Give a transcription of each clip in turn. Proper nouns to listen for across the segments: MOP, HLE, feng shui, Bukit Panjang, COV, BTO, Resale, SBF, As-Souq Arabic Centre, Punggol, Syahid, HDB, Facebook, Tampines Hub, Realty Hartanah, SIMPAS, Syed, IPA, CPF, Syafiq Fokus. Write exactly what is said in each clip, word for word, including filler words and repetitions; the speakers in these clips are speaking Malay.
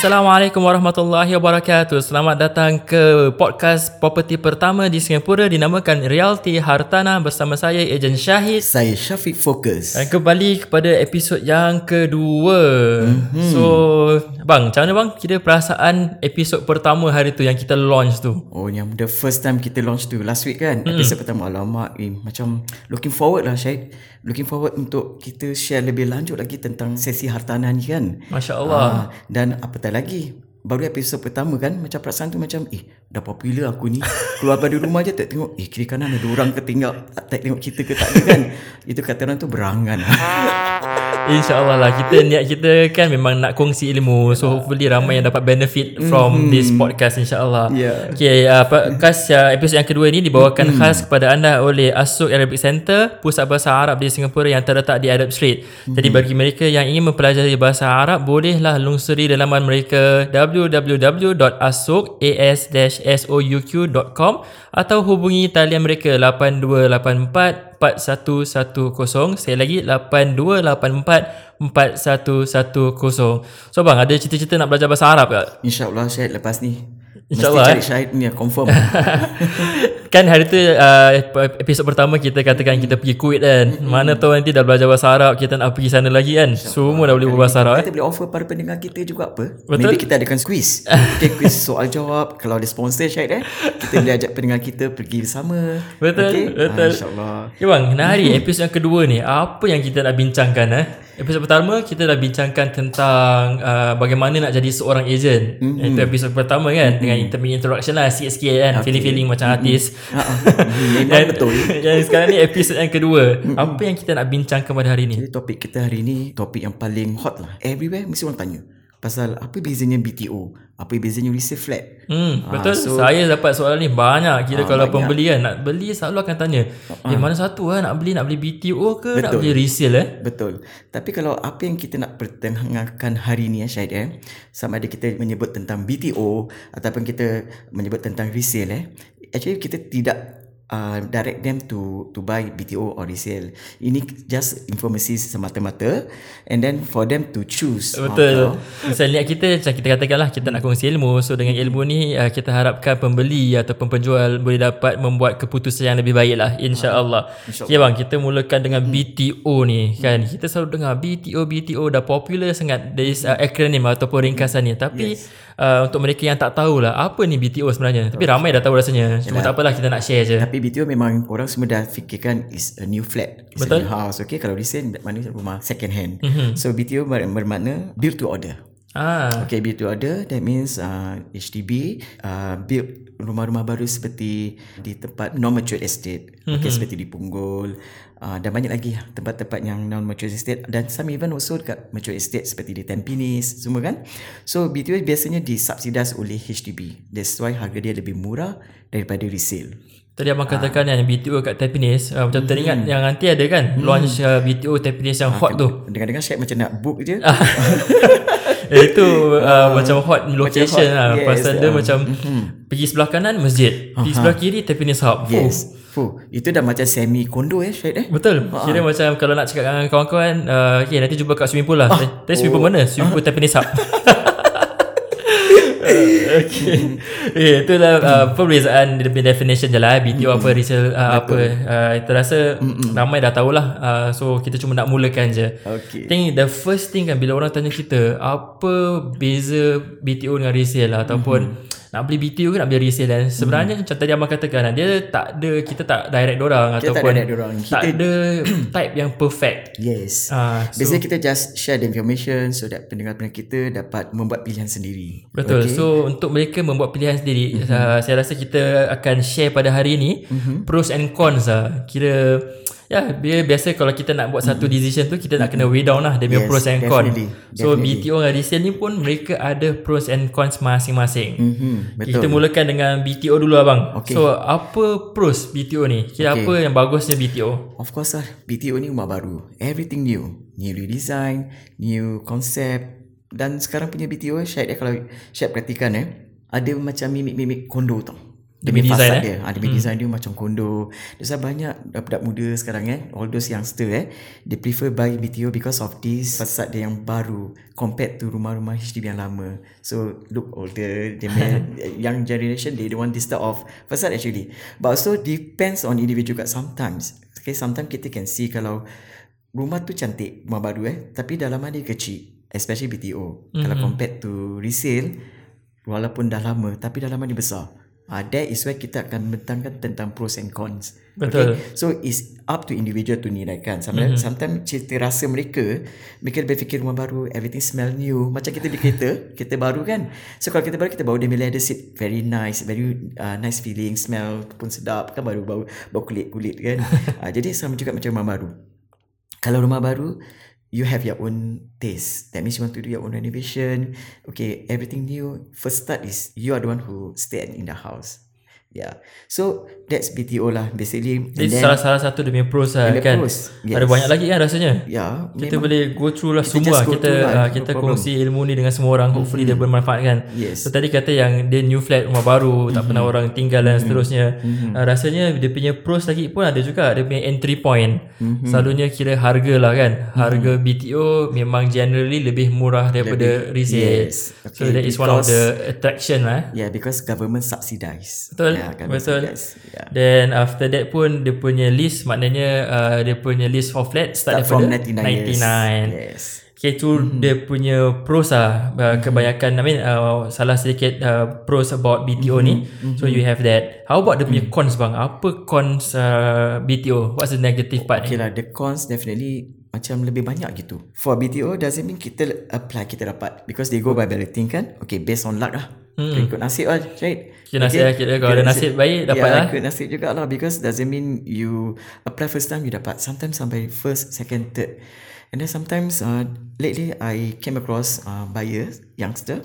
Assalamualaikum warahmatullahi wabarakatuh. Selamat datang ke podcast property pertama di Singapura dinamakan Realty Hartanah bersama saya Ejen Syahid. Saya Syafiq Fokus. Dan kembali kepada episod yang kedua. Mm-hmm. So, bang, macam mana bang kira perasaan episod pertama hari tu yang kita launch tu? Oh, yang the first time kita launch tu last week kan. Mm-hmm. Episod pertama, alamak, eh, macam looking forward lah Syahid. Looking forward untuk kita share lebih lanjut lagi tentang sesi Hartanah ni kan. Masya-Allah. Ha, dan apa tak lagi, baru episod pertama kan, macam perasaan tu macam eh dah popular aku ni. Keluar dari rumah je tak tengok eh kiri kanan ada orang ke tinggal, tak tengok kita ke tak ada kan. Itu kata orang tu berangan. InsyaAllah lah, kita niat kita kan memang nak kongsi ilmu. So hopefully ramai yang dapat benefit from mm-hmm. this podcast insyaAllah. Yeah. Okay, uh, podcast uh, episod yang kedua ini dibawakan mm-hmm. khas kepada anda oleh As-Souq Arabic Centre, pusat bahasa Arab di Singapura yang terletak di Arab Street. Mm-hmm. Jadi bagi mereka yang ingin mempelajari bahasa Arab, bolehlah lungsuri laman mereka w w w dot as souq dot com atau hubungi talian mereka lapan dua lapan empat empat satu satu kosong. Saya lagi lapan dua lapan empat empat satu satu kosong. So bang, ada cita-cita nak belajar bahasa Arab tak? InsyaAllah Syahid, lepas ni InsyaAllah mesti cari eh? Syahid ni confirm. Kan hari tu uh, episod pertama kita katakan hmm. kita pergi Kuwait kan. hmm. Mana tahu nanti dah belajar bahasa Arab, kita nak pergi sana lagi kan. Semua dah boleh berbahasa Arab. Kita eh? boleh offer para pendengar kita juga apa. Betul? Maybe kita adakan quiz. Okay, quiz soal jawab. Kalau ada sponsor Syahid eh, kita boleh ajak pendengar kita pergi bersama. Betul, okay? Betul. Ah, InsyaAllah. Okay bang, nah hari episod yang kedua ni apa yang kita nak bincangkan eh? Episod pertama kita dah bincangkan tentang uh, bagaimana nak jadi seorang ejen. Mm-hmm. Itu episod pertama kan, mm-hmm. dengan introduction lah sikit-sikit kan. Okay. Feeling-feeling macam mm-hmm. artis. Memang betul. Jadi sekarang ni episod yang kedua. Mm-hmm. Apa yang kita nak bincangkan pada hari ni? Jadi topik kita hari ni, topik yang paling hot lah. Everywhere mesti orang tanya pasal apa bezanya B T O, apa bezanya resale flat. Hmm, betul. Ha, so, saya dapat soalan ni banyak. Kira ha, kalau banyak. Pembeli kan nak beli, selalu akan tanya ha. eh, mana satu lah nak beli, nak beli B T O ke betul. Nak beli resale eh? Betul. Tapi kalau apa yang kita nak pertengahkan hari ni eh, Syahid eh, sama ada kita menyebut tentang B T O ataupun kita menyebut tentang resale eh, actually kita tidak Uh, direct them to to buy B T O or resale. Ini just informasi semata-mata, and then for them to choose. Betul. Misalnya so, kita macam kita katakanlah kita nak kongsi ilmu. So dengan ilmu ni uh, kita harapkan pembeli ataupun penjual boleh dapat membuat keputusan yang lebih baik lah, insya-Allah. Insya okay bang, kita mulakan dengan hmm. B T O ni kan. Kita selalu dengar B T O B T O dah popular sangat this uh, acronym ataupun ringkasan ni. Tapi yes. uh, untuk mereka yang tak tahulah apa ni B T O sebenarnya. Tapi ramai dah tahu rasanya. Cuma tak apalah, kita nak share je. Tapi B T O memang orang semua dah fikirkan is a new flat, is betul? A new house. Okay, kalau resale maknanya rumah second hand. Mm-hmm. So B T O bermakna build to order. Ah. Okay, build to order, that means uh, H D B uh, build rumah-rumah baru seperti di tempat non-mature estate. Mm-hmm. Okay, seperti di Punggol uh, dan banyak lagi tempat-tempat yang non-mature estate, dan some even also dekat mature estate seperti di Tampines semua kan. So B T O biasanya disubsidize oleh H D B. That's why harga dia lebih murah daripada resale. Tadi abang katakan ha. yang B T O kat Tampines uh, macam hmm. teringat yang nanti ada kan hmm. launch uh, B T O Tampines yang ha, hot tu. Dengar-dengar Syed macam nak book je. Eh, itu uh, uh, macam hot location macam hot. Lah yes, pasal um, dia macam uh-huh. pergi sebelah kanan masjid, pergi uh-huh. sebelah kiri Tampines Hub. Fuh. Yes. Fuh. Itu dah macam semi kondo eh Syed eh. Betul. Uh-huh. Kira macam kalau nak cakap dengan kawan-kawan uh, okay, nanti jumpa kat swimming pool lah. uh. Tadi oh. swimming pool mana? Swimming pool uh. Tampines Hub. Okay. Yeah, itulah uh, perbezaan definition je lah B T O mm-hmm. apa resale uh, apa uh, terasa mm-hmm. ramai dah tahulah uh, so kita cuma nak mulakan je. Okay. Think the first thing kan, bila orang tanya kita apa beza B T O dengan resale lah, ataupun mm-hmm. nak beli B T O ke nak beli resale kan, sebenarnya hmm. macam tadi abang katakan dia tak ada, kita tak direct dorang kita ataupun tak, direct dorang. Kita tak ada type yang perfect. Yes. Uh, biasanya so, kita just share the information so that pendengar-pendengar kita dapat membuat pilihan sendiri. Betul. Okay. So untuk mereka membuat pilihan sendiri, mm-hmm. uh, saya rasa kita akan share pada hari ni mm-hmm. pros and cons lah. Kira ya, biasa kalau kita nak buat satu decision tu, kita nak kena weigh down lah dia punya yes, pros and cons. So B T O dan resale ni pun mereka ada pros and cons masing-masing. Mm-hmm, betul. Kita mulakan dengan B T O dulu abang. Okay. So apa pros B T O ni? Kira okay. apa yang bagusnya B T O? Of course lah, B T O ni rumah baru, everything new, new redesign, new concept. Dan sekarang punya B T O Syed, kalau Syed perhatikan eh, ada macam mimik-mimik kondo tau. Dia punya fasad dia, eh? ha, dia punya design hmm. dia macam kondo. Sebab banyak budak muda sekarang eh, all those youngster eh, they prefer buy B T O because of this fasad dia yang baru compared to rumah-rumah H D B yang lama. So look older, they young generation, they don't want this type of fasad actually. But also depends on individual kat sometimes. Okay, sometimes kita can see kalau rumah tu cantik, rumah baru eh, tapi dalaman dia kecil, especially B T O. Mm-hmm. Kalau compared to resale, walaupun dah lama tapi dalaman dia besar. Uh, that is where kita akan bentangkan tentang pros and cons. Betul. Okay? So it's up to individual to nilaikan. Sometimes, mm-hmm. sometimes cita rasa mereka, mereka berfikir rumah baru, everything smell new. Macam kita di kereta, kereta baru kan. So kalau kereta baru, kita baru dia bila ada seat very nice, very uh, nice feeling, smell pun sedap kan, baru baru bau kulit-kulit kan. uh, jadi sama juga macam rumah baru. Kalau rumah baru, you have your own taste. That means you want to do your own renovation. Okay, everything new. First start is you are the one who stay in the house. Yeah. So that's B T O lah basically. It's salah salah satu demi pros lah kan. Pros, yes. Ada banyak lagi kan rasanya. Yeah. Kita boleh go through lah kita semua. Go kita through lah, kita no kongsi ilmu ni dengan semua orang. Hopefully mm-hmm. dia bermanfaat kan. Yes. So tadi kata yang dia new flat, rumah baru, mm-hmm. tak pernah orang tinggal dan mm-hmm. seterusnya. Mm-hmm. Uh, rasanya dia punya pros lagi pun ada juga. Dia punya entry point. Mm-hmm. Selalunya kira harga lah kan. Harga mm-hmm. B T O memang generally lebih murah daripada resale. Yes. Okay. So that because, is one of the attraction lah. Yeah, because government subsidize. Betul. Yeah, betul. Yeah. Then after that pun dia punya list, maknanya uh, dia punya list for flat start, start from ninety-nine. Yes. Okay, tu mm-hmm. dia punya pros lah. Uh, kebanyakan, I mean uh, salah sedikit uh, pros about B T O mm-hmm. ni. Mm-hmm. So you have that. How about dia punya mm-hmm. cons bang? Apa cons uh, B T O? What's the negative part? Okay ni? lah, the cons definitely macam lebih banyak gitu. For B T O doesn't mean kita apply kita dapat, because they go by balloting kan. Okay, based on luck lah. Hmm. Ikut nasib lah, right? Kira nasib okay. Kira kalau ada nasib, nasib baik dapat yeah, lah. Ikut nasib jugalah, because doesn't mean you apply first time you dapat. Sometimes sampai first, second, third. And then sometimes uh, lately I came across uh, buyers, youngster.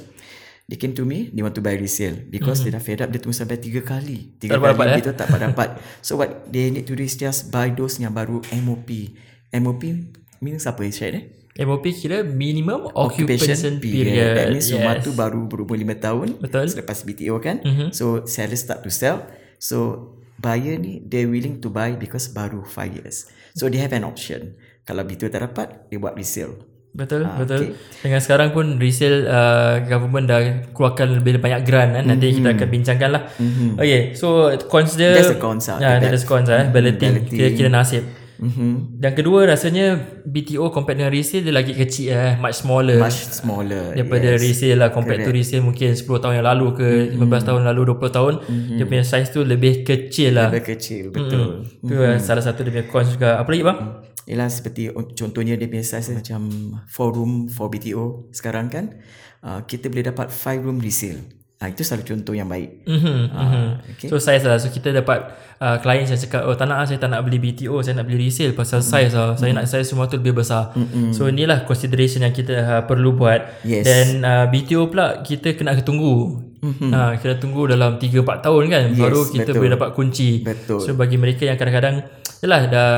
They came to me, they want to buy resale because mm-hmm. they dah fed up, dia tunggu sampai tiga kali. Tiga tak kali gitu eh? tak dapat. So what they need to do is just buy those yang baru M O P. M O P means apa is right eh? M O P kira minimum occupation, occupation period. period. That means yes. rumah tu baru berumur lima tahun. Betul. Selepas B T O kan. Mm-hmm. So seller start to sell. So buyer ni they willing to buy because baru five years. So they have an option. Kalau B T O tak dapat, dia buat resale. Betul, ha, betul. Okay. Dengan sekarang pun resale uh, government dah keluarkan lebih banyak grant kan. Nanti mm-hmm. kita akan bincangkan lah. Mm-hmm. Okay, so consider that's the cons lah. Yeah, that's the cons lah. Balloting, kira-kira nasib. Mm-hmm. Dan kedua rasanya B T O compared dengan resale dia lagi kecil eh, much smaller much smaller daripada yes. resale lah. Compared Correct. to resale mungkin sepuluh tahun yang lalu ke mm-hmm. lima belas tahun lalu, dua puluh tahun mm-hmm. dia punya size tu lebih kecil lah, lebih kecil. Betul. mm-hmm. Itu mm-hmm. salah satu dia punya cons juga. Apa lagi bang? Ialah seperti contohnya dia punya size macam four room for B T O sekarang kan, uh, kita boleh dapat five room resale. Ha, itu satu contoh yang baik. mm-hmm, ha, mm-hmm. Okay. So size lah. So kita dapat uh, klien yang cakap, oh tak nak, saya tak nak beli B T O, saya nak beli resale pasal mm-hmm. size lah. Saya mm-hmm. nak size semua tu lebih besar. mm-hmm. So inilah consideration yang kita uh, perlu buat. yes. Dan uh, B T O pula kita kena tunggu. Mm-hmm. Ha, kita tunggu dalam tiga empat tahun kan, yes, baru kita betul. boleh dapat kunci. Betul. So bagi mereka yang kadang-kadang yalah dah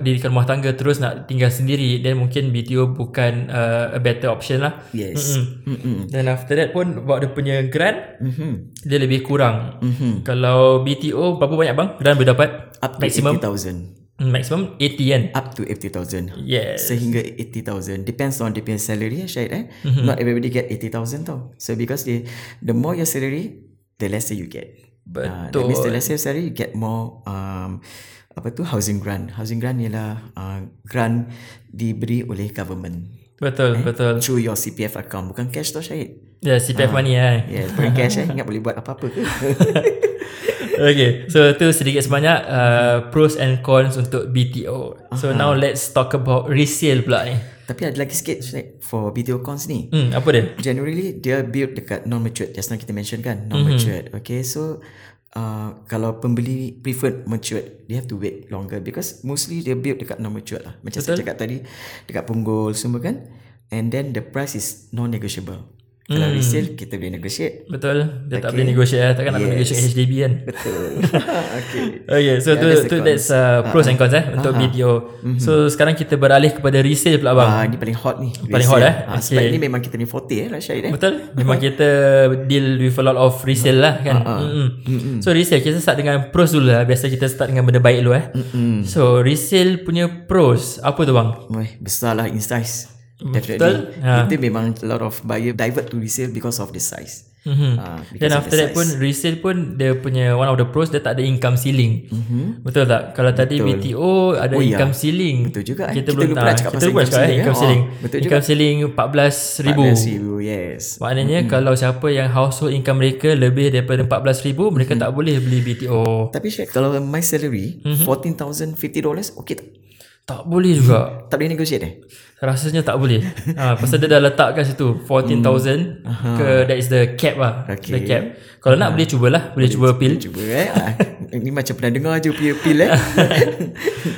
dirikan rumah tangga terus nak tinggal sendiri, then mungkin B T O bukan uh, a better option lah. Yes. Mm-hmm. Then after that pun buat dia punya grant, mm-hmm. dia lebih kurang. Mm-hmm. Kalau B T O berapa banyak bang grant boleh dapat? Up to eighty thousand. Maximum eighty kan? Up to eighty thousand. Yes. Sehingga eighty thousand. Depends on the salary ya Syed eh. Mm-hmm. Not everybody get eighty thousand tau. So because the, the more your salary, the lesser you get. Betul. Uh, that means the lesser salary, you get more um, apa tu housing grant. Housing grant ialah uh, grant diberi oleh government. Betul, eh? betul. Through your C P F account. Bukan cash tau Syed. Ya, yeah, C P F uh, money eh. Ya, yeah, bukan cash eh. Ingat boleh buat apa-apa ke? Okay, so tu sedikit sebanyak uh, pros and cons untuk B T O. So uh-huh. now let's talk about resale pula ni. Tapi ada lagi sikit for B T O cons ni. Hmm, apa dia? Generally dia build dekat non-matured. Just now kita mention kan, non-matured. Mm-hmm. Okay, so uh, kalau pembeli preferred matured, they have to wait longer because mostly dia build dekat non-matured lah. Macam Betul. saya cakap tadi, dekat Punggol semua kan. And then the price is non-negotiable. Kalau hmm. resale kita boleh negotiate. Betul. Dia okay. tak boleh negotiate. Takkan yes. nak negotiate H D B kan. Betul. Okay. Okay. So yeah, tu, that's, tu that's uh, pros uh-huh. and cons eh untuk uh-huh. B T O. Mm-hmm. So sekarang kita beralih kepada resale pula bang. Ah, uh, ni paling hot ni. Paling resale. hot eh. Uh, okay. Sebab ni memang kita ni forte eh Syahid eh. Betul. Memang kita deal with a lot of resale lah kan. Uh-huh. Mm-hmm. Mm-hmm. So resale kita start dengan pros dulu lah. Biasa kita start dengan benda baik dulu eh. Mm-hmm. So resale punya pros apa tu bang? Weh, besar lah in size. Definitely. Itu ha. memang a lot of buyer divert to resale because of the size. Mm-hmm. Uh, then after that size. pun resale pun dia punya one of the pros, dia tak ada income ceiling. Mm-hmm. Betul tak? Kalau betul. tadi B T O ada oh, income ya. ceiling. Betul juga. Kita, kita belum pernah cakap pasal income ceiling. Kan? Income ceiling, oh, betul income juga. ceiling empat belas ribu. empat belas ribu, yes. Maknanya mm-hmm. kalau siapa yang household income mereka lebih daripada empat belas ribu, mereka mm-hmm. tak boleh beli B T O. Tapi Syed, kalau my salary mm-hmm. fourteen thousand fifty dollars, okay tak? Tak boleh juga. Tak boleh negotiate eh? Rasanya tak boleh. ha, Pasal dia dah letak kat situ fourteen thousand hmm. ke. That is the cap lah. Okay. The cap. Kalau ha. nak boleh cubalah. Boleh, boleh cuba appeal. Cuba eh. Ini macam pernah dengar je punya appeal eh.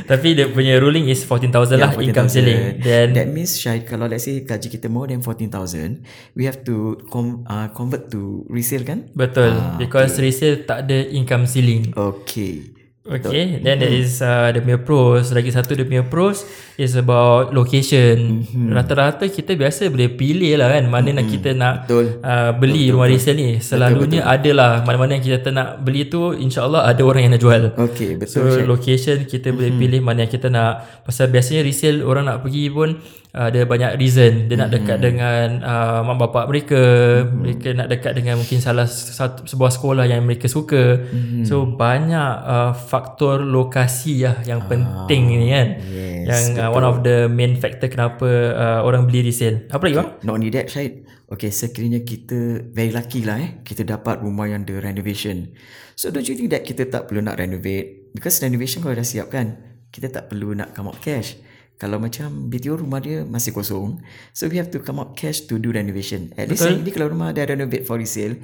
Tapi dia punya ruling is fourteen thousand yeah, lah fourteen thousand income ceiling. Then that means Syahid, kalau let's say gaji kita more than fourteen thousand, we have to com- uh, convert to resale kan? Betul. ah, Because okay. resale tak ada income ceiling. Okay. Okay, then there is uh, the punya pros. Lagi satu the punya pros is about location. Mm-hmm. Rata-rata kita biasa boleh pilih lah kan mana mm-hmm. nak kita nak uh, beli betul, rumah betul. resale ni. Selalunya betul, betul. adalah mana-mana yang kita nak beli tu, insyaAllah ada orang yang nak jual. Okay, betul. So Syed. location kita mm-hmm. boleh pilih mana yang kita nak. Pasal biasanya resale orang nak pergi pun ada uh, banyak reason. Dia mm-hmm. nak dekat dengan uh, mak bapak mereka. Mm-hmm. Mereka nak dekat dengan mungkin salah satu sebuah sekolah yang mereka suka. Mm-hmm. So banyak uh, faktor lokasi lah yang ah, penting ni kan. Yes, yang uh, one of the main factor kenapa uh, orang beli resale. Apa lagi bang? Not only that Syed. Okay, sekiranya kita very lucky lah eh. Kita dapat rumah yang ada renovation. So don't you think that kita tak perlu nak renovate? Because renovation kalau dah siap kan, kita tak perlu nak come out cash. Kalau macam B T O rumah dia masih kosong, so we have to come out cash to do renovation. At least ini kalau rumah dah renovate for resale,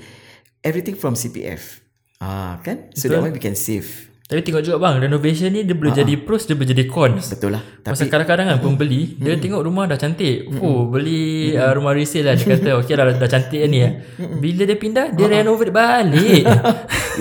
everything from C P F. Ah, kan? So betul. That way we can save. Tapi tengok juga bang, renovation ni dia boleh uh-huh. jadi pros, dia boleh jadi cons. Betul lah. Pasal kadang-kadang kan uh-huh. pembeli, dia uh-huh. tengok rumah dah cantik. Uh-huh. Oh, beli uh-huh. uh, rumah resale lah. Dia kata, okay lah dah cantik ni. Uh-huh. Bila dia pindah, dia uh-huh. renovate balik.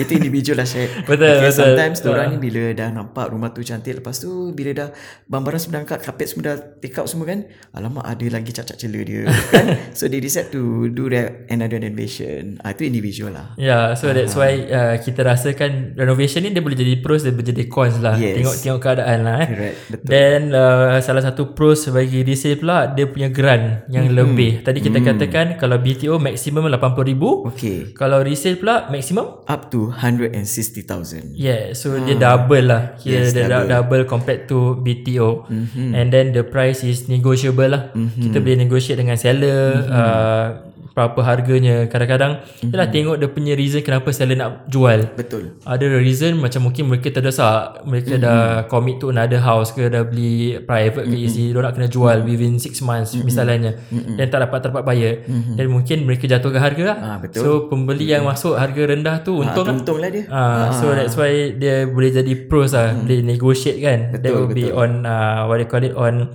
Itu individu lah Syed. Betul, okay, betul. Sometimes betul. Orang ni bila dah nampak rumah tu cantik, lepas tu bila dah barang-barang semua angkat, kapet semua dah take out semua kan, alamak ada lagi cacat cela dia kan. So they decide to do that another renovation. Ah, itu individu lah. Yeah, so uh-huh. that's why uh, kita rasakan renovation ni dia boleh jadi pros, dia menjadi cons lah. Yes. Tengok tengok keadaan lah eh. Right, betul. Then uh, salah satu pros bagi resale pula, dia punya grant yang mm-hmm. lebih. Tadi kita mm. katakan kalau B T O maksimum lapan puluh ribu. Okay. Kalau resale pula maksimum up to one hundred sixty thousand. Yeah, so ah. dia double lah. Kira yes, dia double. double compared to B T O. Mm-hmm. And then the price is negotiable lah. Mm-hmm. Kita boleh negotiate dengan seller. Mm-hmm. Uh, berapa harganya. Kadang-kadang mm-hmm. yalah, tengok dia punya reason kenapa seller nak jual. Betul. Ada reason macam mungkin mereka terdesak, mereka mm-hmm. dah commit to another house ke, dah beli private mm-hmm. ke easy, mereka kena jual mm-hmm. within six months mm-hmm. misalnya, mm-hmm. dan tak dapat-dapat bayar, mm-hmm. dan mungkin mereka jatuhkan harga lah. Ha, betul. So pembeli mm-hmm. yang masuk harga rendah tu untung ha, lah. Untung lah dia. Ha, ha. So that's why dia boleh jadi pros lah, mm-hmm. boleh negotiate kan. Betul, that will betul. be on uh, what they call it, on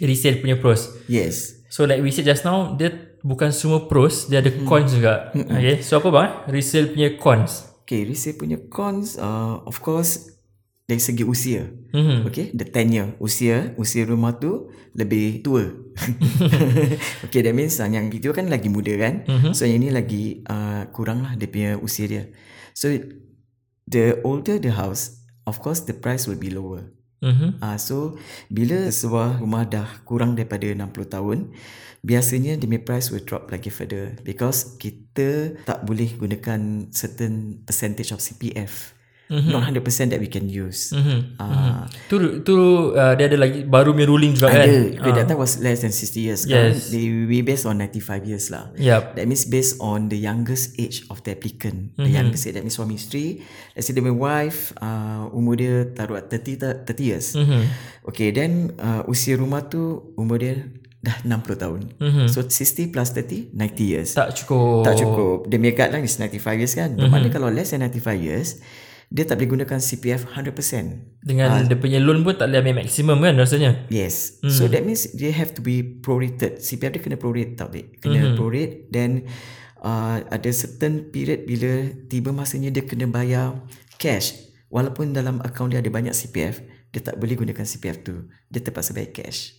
resale punya pros. Yes. So like we said just now, dia bukan semua pros, dia ada cons hmm. juga. Hmm. Okay, so apa bang? Resale punya cons. Okay, resale punya cons, uh, of course, dari segi usia. Hmm. Okay, the tenure. Usia, usia rumah tu lebih tua. Okay, that means uh, yang itu kan lagi muda kan. Hmm. So, yang ni lagi uh, kurang lah dia punya usia dia. So, the older the house, of course, the price will be lower. Mm-hmm. Uh, so bila sebuah rumah dah kurang daripada enam puluh tahun, biasanya the price will drop lagi further, because kita tak boleh gunakan certain percentage of C P F. Mm-hmm. Not one hundred percent that we can use. Mm-hmm. Uh, tu tu uh, dia ada lagi baru punya ruling juga ada, kan. Ada. That time was less than sixty years. Yes. They we based on ninety-five years lah. Yep. That means based on the youngest age of the applicant. Mm-hmm. The youngest age, that means suami isteri. Let's say the wife uh, umur dia taruh thirty years. Mm-hmm. Okay, then uh, usia rumah tu umur dia dah enam puluh tahun. Mm-hmm. So sixty plus thirty, ninety years. Tak cukup. Tak cukup. The megat lang is ninety-five years kan. Bermakna mm-hmm. kalau less than ninety-five years, dia tak boleh gunakan C P F one hundred percent. Dengan uh, dia punya loan pun tak boleh ambil maksimum kan rasanya. Yes. Mm. So that means they have to be prorated. C P F dia kena prorate tau dek. Kena mm-hmm. prorate. Then uh, ada certain period bila tiba masanya dia kena bayar cash. Walaupun dalam akaun dia ada banyak C P F, dia tak boleh gunakan C P F tu. Dia terpaksa bayar cash.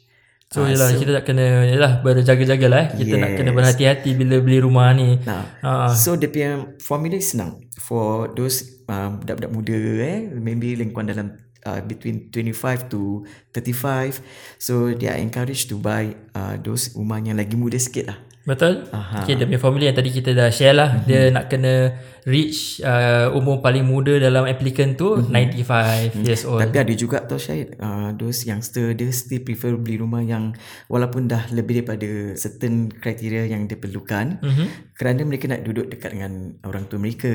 So, ah, yelah, so kita tak kena yelah, berjaga-jaga lah eh. Kita yes. nak kena berhati-hati bila beli rumah ni nah. ah. So dia punya formula senang. For those uh, budak-budak muda eh, maybe lingkungan dalam uh, between twenty-five to thirty-five. So they are encouraged to buy uh, those rumah yang lagi muda sikit lah. Betul. Aha. Okay, dia punya formula yang tadi kita dah share lah. Mm-hmm. Dia nak kena reach uh, umur paling muda dalam applicant tu mm-hmm. ninety-five years old. Tapi ada juga tau Syahid, uh, those youngster dia still prefer beli rumah yang walaupun dah lebih daripada certain criteria yang dia perlukan mm-hmm. kerana mereka nak duduk dekat dengan orang tua mereka.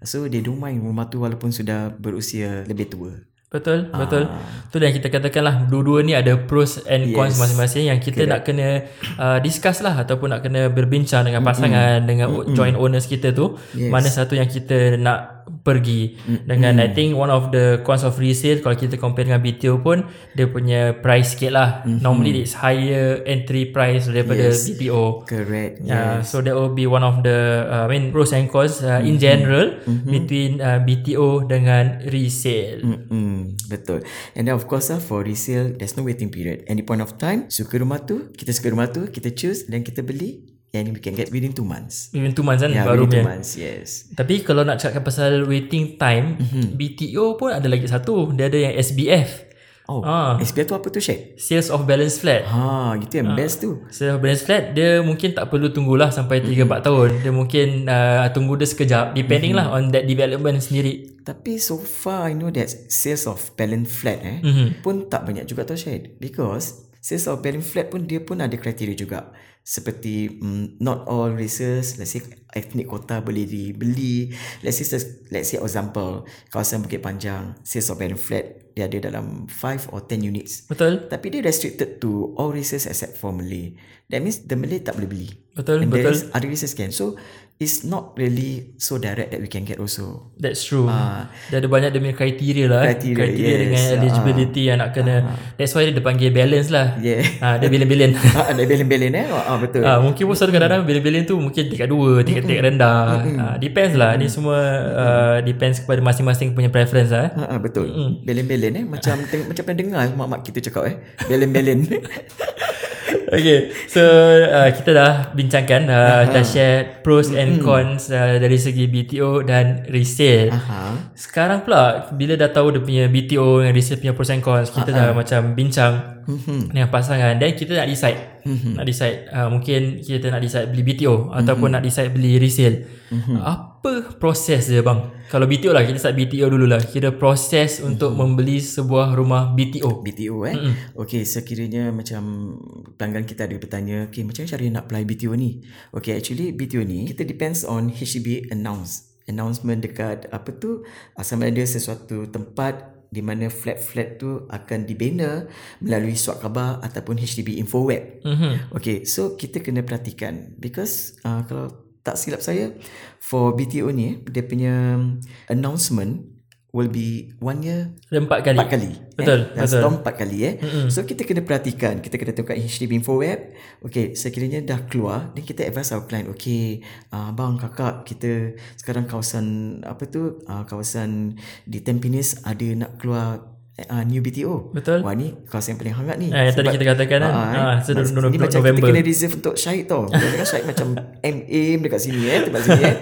So they don't mind rumah tu walaupun sudah berusia lebih tua. Betul, ah. betul. Tu dan kita katakanlah dua-dua ni ada pros and cons yes. masing-masing yang kita Correct. nak kena uh, discuss lah ataupun nak kena berbincang dengan pasangan mm-hmm. dengan mm-hmm. joint owners kita tu yes. mana satu yang kita nak pergi mm-hmm. dengan I think one of the cons of resale kalau kita compare dengan B T O pun dia punya price sikit lah mm-hmm. normally it's higher entry price daripada yes. B T O. Correct. Yeah, yes. So that will be one of the uh, I mean pros and cons uh, mm-hmm. in general mm-hmm. between uh, B T O dengan resale. Mm-hmm. Betul. And then of course lah, for resale there's no waiting period. Any point of time, suka rumah tu, kita suka rumah tu, kita choose dan kita beli. And we can get within two months. Within two months kan? Yeah, baru within two months, yes. Tapi kalau nak cakap pasal waiting time mm-hmm. B T O pun ada lagi satu. Dia ada yang S B F. Oh, ah. S B F tu apa tu Syed? Sales of balance flat. Ha, gitu yang ah. best tu. Sales of balance flat dia mungkin tak perlu tunggulah sampai tiga empat mm-hmm. tahun. Dia mungkin uh, tunggu dia sekejap depending mm-hmm. lah on that development sendiri. Tapi so far I know that sales of balance flat eh mm-hmm. pun tak banyak juga tau Syed, because sales of balance flat pun dia pun ada kriteria juga. Seperti um, not all races, let's say ethnic quota boleh dibeli. Let's say, let's say example, kawasan Bukit Panjang, sales of balance flat, dia ada dalam five or ten units. Betul. Tapi dia restricted to all races except for Malay. That means the Malay tak boleh beli. Betul, and betul. And other races can. So, it's not really so direct that we can get also. That's true. Uh, dia ada banyak demi criteria lah. Criteria, criteria yes. dengan eligibility uh, yang nak kena. Uh, that's why dia panggil balance lah. Yeah. Uh, dia bilin-bilin. uh, dia bilin-bilin eh. Uh, betul. Ah, mungkin pun selalu kadang-kadang bilin-bilin tu mungkin tingkat dua, tingkat tingkat rendah. Mm-hmm. Ah, depends lah. Ini semua uh, depends kepada masing-masing punya preference lah. Ha, ha, betul. Mm. Bilin-bilin eh macam teng- macam pernah dengar mak-mak kita cakap eh. Bilin-bilin. Okay, so uh, kita dah bincangkan uh, uh-huh. dah share pros and cons uh, dari segi B T O dan resale. Uh-huh. Sekarang pula bila dah tahu dia punya B T O dengan resale punya pros and cons, kita uh-huh. dah macam bincang uh-huh. dengan pasangan dan kita nak decide uh-huh. nak decide uh, mungkin kita nak decide beli B T O uh-huh. ataupun nak decide beli resale. Uh-huh. Apa proses dia bang? Kalau B T O lah, kita start B T O dululah. Kira proses uh-huh. untuk membeli sebuah rumah B T O. B T O eh. Uh-huh. Okey, sekiranya macam pelanggan kita ada bertanya, okay, macam mana cara nak apply B T O ni? Okay, actually B T O ni kita depends on H D B announce announcement dekat apa tu, sama ada sesuatu tempat di mana flat-flat tu akan dibina melalui surat khabar ataupun H D B info web. Mm-hmm. Okay, so kita kena perhatikan because uh, kalau tak silap saya for B T O ni dia punya announcement will be one year empat kali. Empat kali. Betul. Eh? Betul. Setahun empat kali eh. Mm-hmm. So kita kena perhatikan, kita kena tengok H D B info web. Okay, sekiranya dah keluar, then kita advise our client. Okay, uh, bang, kakak, kita sekarang kawasan apa tu? Uh, kawasan di Tampines ada nak keluar Uh, new B T O. Betul. Wah, ni kawasan yang paling hangat ni. Eh, sebab, tadi kita katakan kan. Uh, uh, so mas, ni macam November. Kita kena reserve untuk Syahid tau. Kita Syahid macam M A dekat sini eh, tempat sini eh.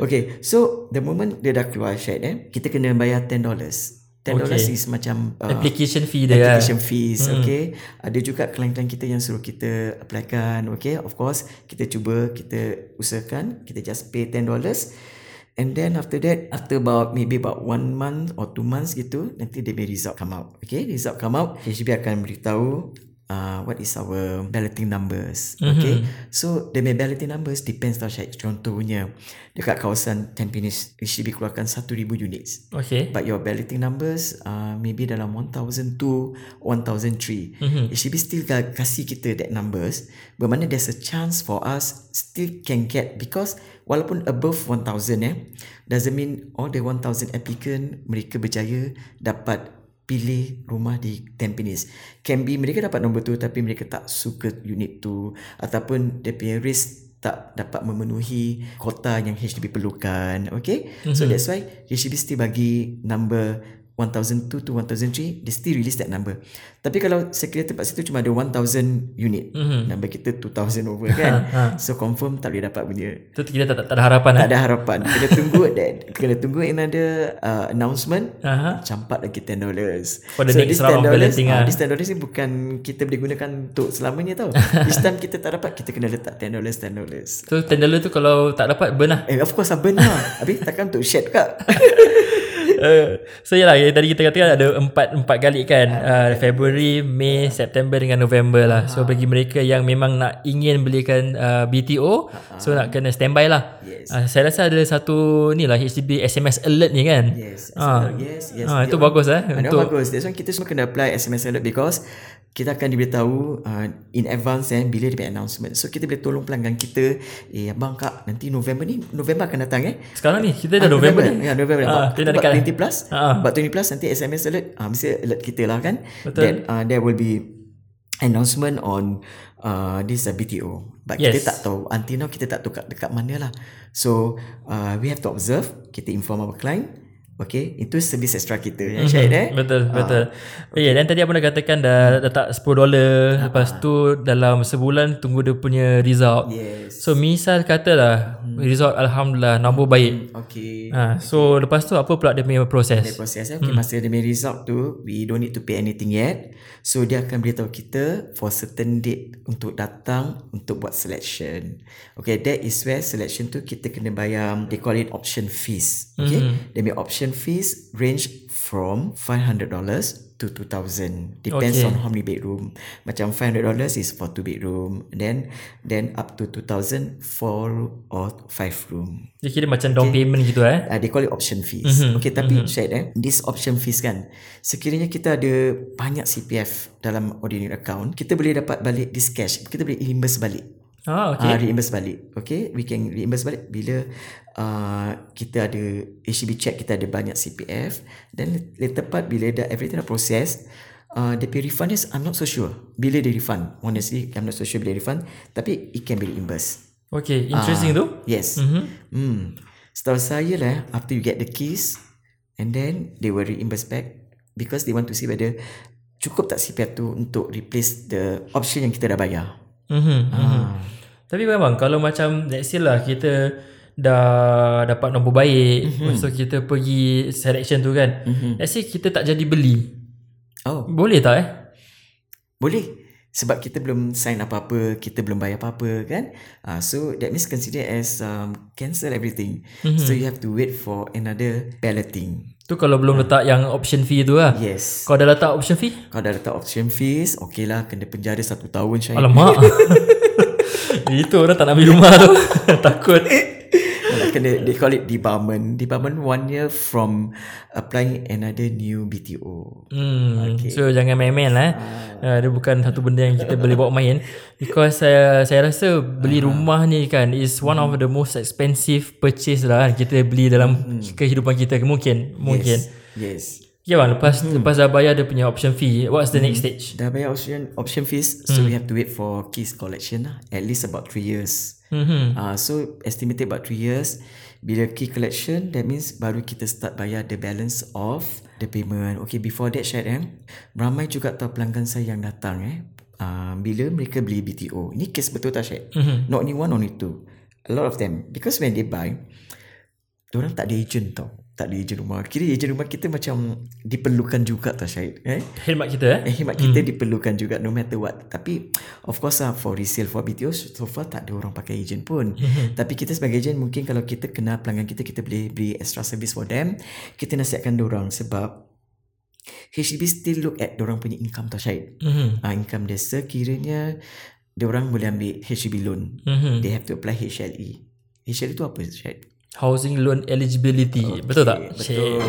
Okay, so the moment dia dah keluar Syahid eh, kita kena bayar ten dollars. ten dollars okay. is macam uh, application fee dia. Application lah. fees, hmm. okay. Ada juga klien-klien kita yang suruh kita applykan, okay. Of course, kita cuba, kita usahakan, kita just pay ten dollars. And then after that, after about maybe about one month or two months gitu, nanti dia punya result come out. Okay, result come out, H D B akan beritahu uh, what is our balloting numbers. Mm-hmm. Okay, so dia punya balloting numbers depends tau Syed. Contohnya, dekat kawasan Tampines, H D B keluarkan one thousand units. Okay. But your balloting numbers uh, maybe dalam one thousand two, one thousand three. Mm-hmm. H D B still kasih kita that numbers. Bermakna there's a chance for us still can get because walaupun above one thousand eh, doesn't mean all the one thousand applicant mereka berjaya dapat pilih rumah di Tampines. Can be mereka dapat nombor tu tapi mereka tak suka unit tu, ataupun dia punya risk tak dapat memenuhi kota yang H D B perlukan. Okay, mm-hmm. So that's why H D B still bagi number one thousand two to one thousand three, they still release that number. Tapi kalau sekiranya tempat situ cuma ada one thousand unit, mm-hmm. number kita two thousand over kan. So confirm tak boleh dapat punya. Itu kita tak, tak ada harapan. Tak eh? ada harapan. Kena tunggu that, kena tunggu another uh, announcement, uh-huh. campak lagi ten dollars. For the so next round of balloting. Uh, this ten dollars ni bukan kita boleh gunakan untuk selamanya tau. This time kita tak dapat, kita kena letak ten dollars. So ten dollars tu kalau tak dapat burn lah. Eh, of course burn lah. Habis takkan untuk share kak. Uh, so yelah, tadi kita katakan ada empat empat kali kan, uh, Februari, Mei, September dengan November lah. So bagi mereka yang memang nak ingin belikan uh, B T O, uh-huh. so nak kena standby lah. Yes. Uh, saya rasa ada satu ni lah H D B S M S alert ni kan. Yes. Uh. Yes. Yes. Uh, itu bagus eh. Itu bagus. That's why kita semua kena apply S M S alert, because kita akan diberitahu uh, in advance eh, bila dia announcement. So kita boleh tolong pelanggan kita, eh abang kak, nanti November ni, November akan datang eh. Sekarang ni kita dah ah, November, November ni. Ya, November. Ah, kita dah dekat plus, uh-huh. but twenty plus nanti S M S alert, uh, mesti alert kita lah kan. Betul. Then uh, there will be announcement on uh, this uh, B T O, but yes. kita tak tahu until now, kita tak tahu dekat mana lah. So uh, we have to observe, kita inform our client. Okay, itu service extra kita yang mm-hmm. share eh. Betul, ah. betul. Okay, dan tadi abang dah katakan dah letak ten dollars, ah. lepas tu dalam sebulan tunggu dia punya result. Yes. So misal katalah hmm. result alhamdulillah nombor baik. Okay. Ah, so okay. lepas tu apa pula dia punya proses? Dia proses eh. Okay, hmm. masa dia punya result tu, we don't need to pay anything yet. So dia akan beritahu kita for certain date untuk datang untuk buat selection. Okay, that is where selection tu kita kena bayar, they call it option fees. Okay, mm-hmm. dia punya option fees range from five hundred dollars to two thousand, depends okay. on how many bedroom. Macam five hundred dollars is for two bedroom, then then up to two thousand for or five room. Dia kira macam down okay. payment gitu eh. Uh, they call it option fees. Mm-hmm. Okay, tapi mm-hmm. Syed eh, this option fees kan, sekiranya kita ada banyak C P F dalam ordinary account, kita boleh dapat balik this cash. Kita boleh reimburse balik. Ah, okay. uh, reimburse balik. Okay, we can reimburse balik bila uh, kita ada H D B check, kita ada banyak C P F. Then later part bila dah everything dah proses, uh, the pay refund is, I'm not so sure bila dia refund. Honestly, I'm not so sure bila dia refund, tapi it can be reimbursed. Okay, interesting tu. Uh, yes. Mm-hmm. Hmm. Setahu saya lah, after you get the keys, and then they will reimburse back because they want to see whether cukup tak C P F tu untuk replace the option yang kita dah bayar. Mm-hmm, ah. mm-hmm. Tapi memang kalau macam let's say lah kita dah dapat nombor baik, mm-hmm. so kita pergi selection tu kan, mm-hmm. let's say kita tak jadi beli, oh. boleh tak eh? Boleh, sebab kita belum sign apa-apa, kita belum bayar apa-apa kan. uh, So that means consider as um, cancel everything, mm-hmm. so you have to wait for another balloting. Tu kalau belum hmm. letak yang option fee tu lah. Yes. Kau dah letak option fee? Kau dah letak option fees, okay lah, kena penjara satu tahun Syahid. Alamak. Itu orang tak nak ambil rumah tu. Takut. Kena, they call it debarment. Debarment one year from applying another new B T O. Hmm, okay. So jangan main-main lah. Ah. Uh, dia bukan satu benda yang kita boleh bawa main. Because uh, saya rasa beli ah. rumah ni kan is one hmm. of the most expensive purchase lah kan, kita beli dalam hmm. kehidupan kita mungkin. Mungkin. Yes. yes. Okay bang, lepas hmm. lepas dah bayar dia punya option fee, what's the hmm. next stage? Dah bayar option option fees, so hmm. we have to wait for keys collection lah, at least about three years. Mm-hmm. Uh, so estimated about three years. Bila key collection, that means baru kita start bayar the balance of the payment. Okay, before that Syed eh, ramai juga tau pelanggan saya yang datang eh, uh, bila mereka beli B T O. Ini case betul tak Syed? Mm-hmm. Not only one, only two, a lot of them. Because when they buy, diorang tak ada agent tau, tak ada ejen rumah. Kira ejen rumah kita macam diperlukan juga tau Syahid eh? Khidmat kita eh? eh Khidmat kita hmm. diperlukan juga, no matter what. Tapi of course lah, for resale, for B T O, so far tak ada orang pakai ejen pun. Tapi kita sebagai ejen, mungkin kalau kita kenal pelanggan kita, kita boleh beri extra service for them. Kita nasihatkan diorang, sebab H D B still look at diorang punya income tau Syahid. hmm. ha, Income dia, sekiranya diorang boleh ambil H D B loan, hmm. they have to apply H L E. H L E tu apa Syahid? Housing Loan Eligibility. Okay, betul tak? Betul.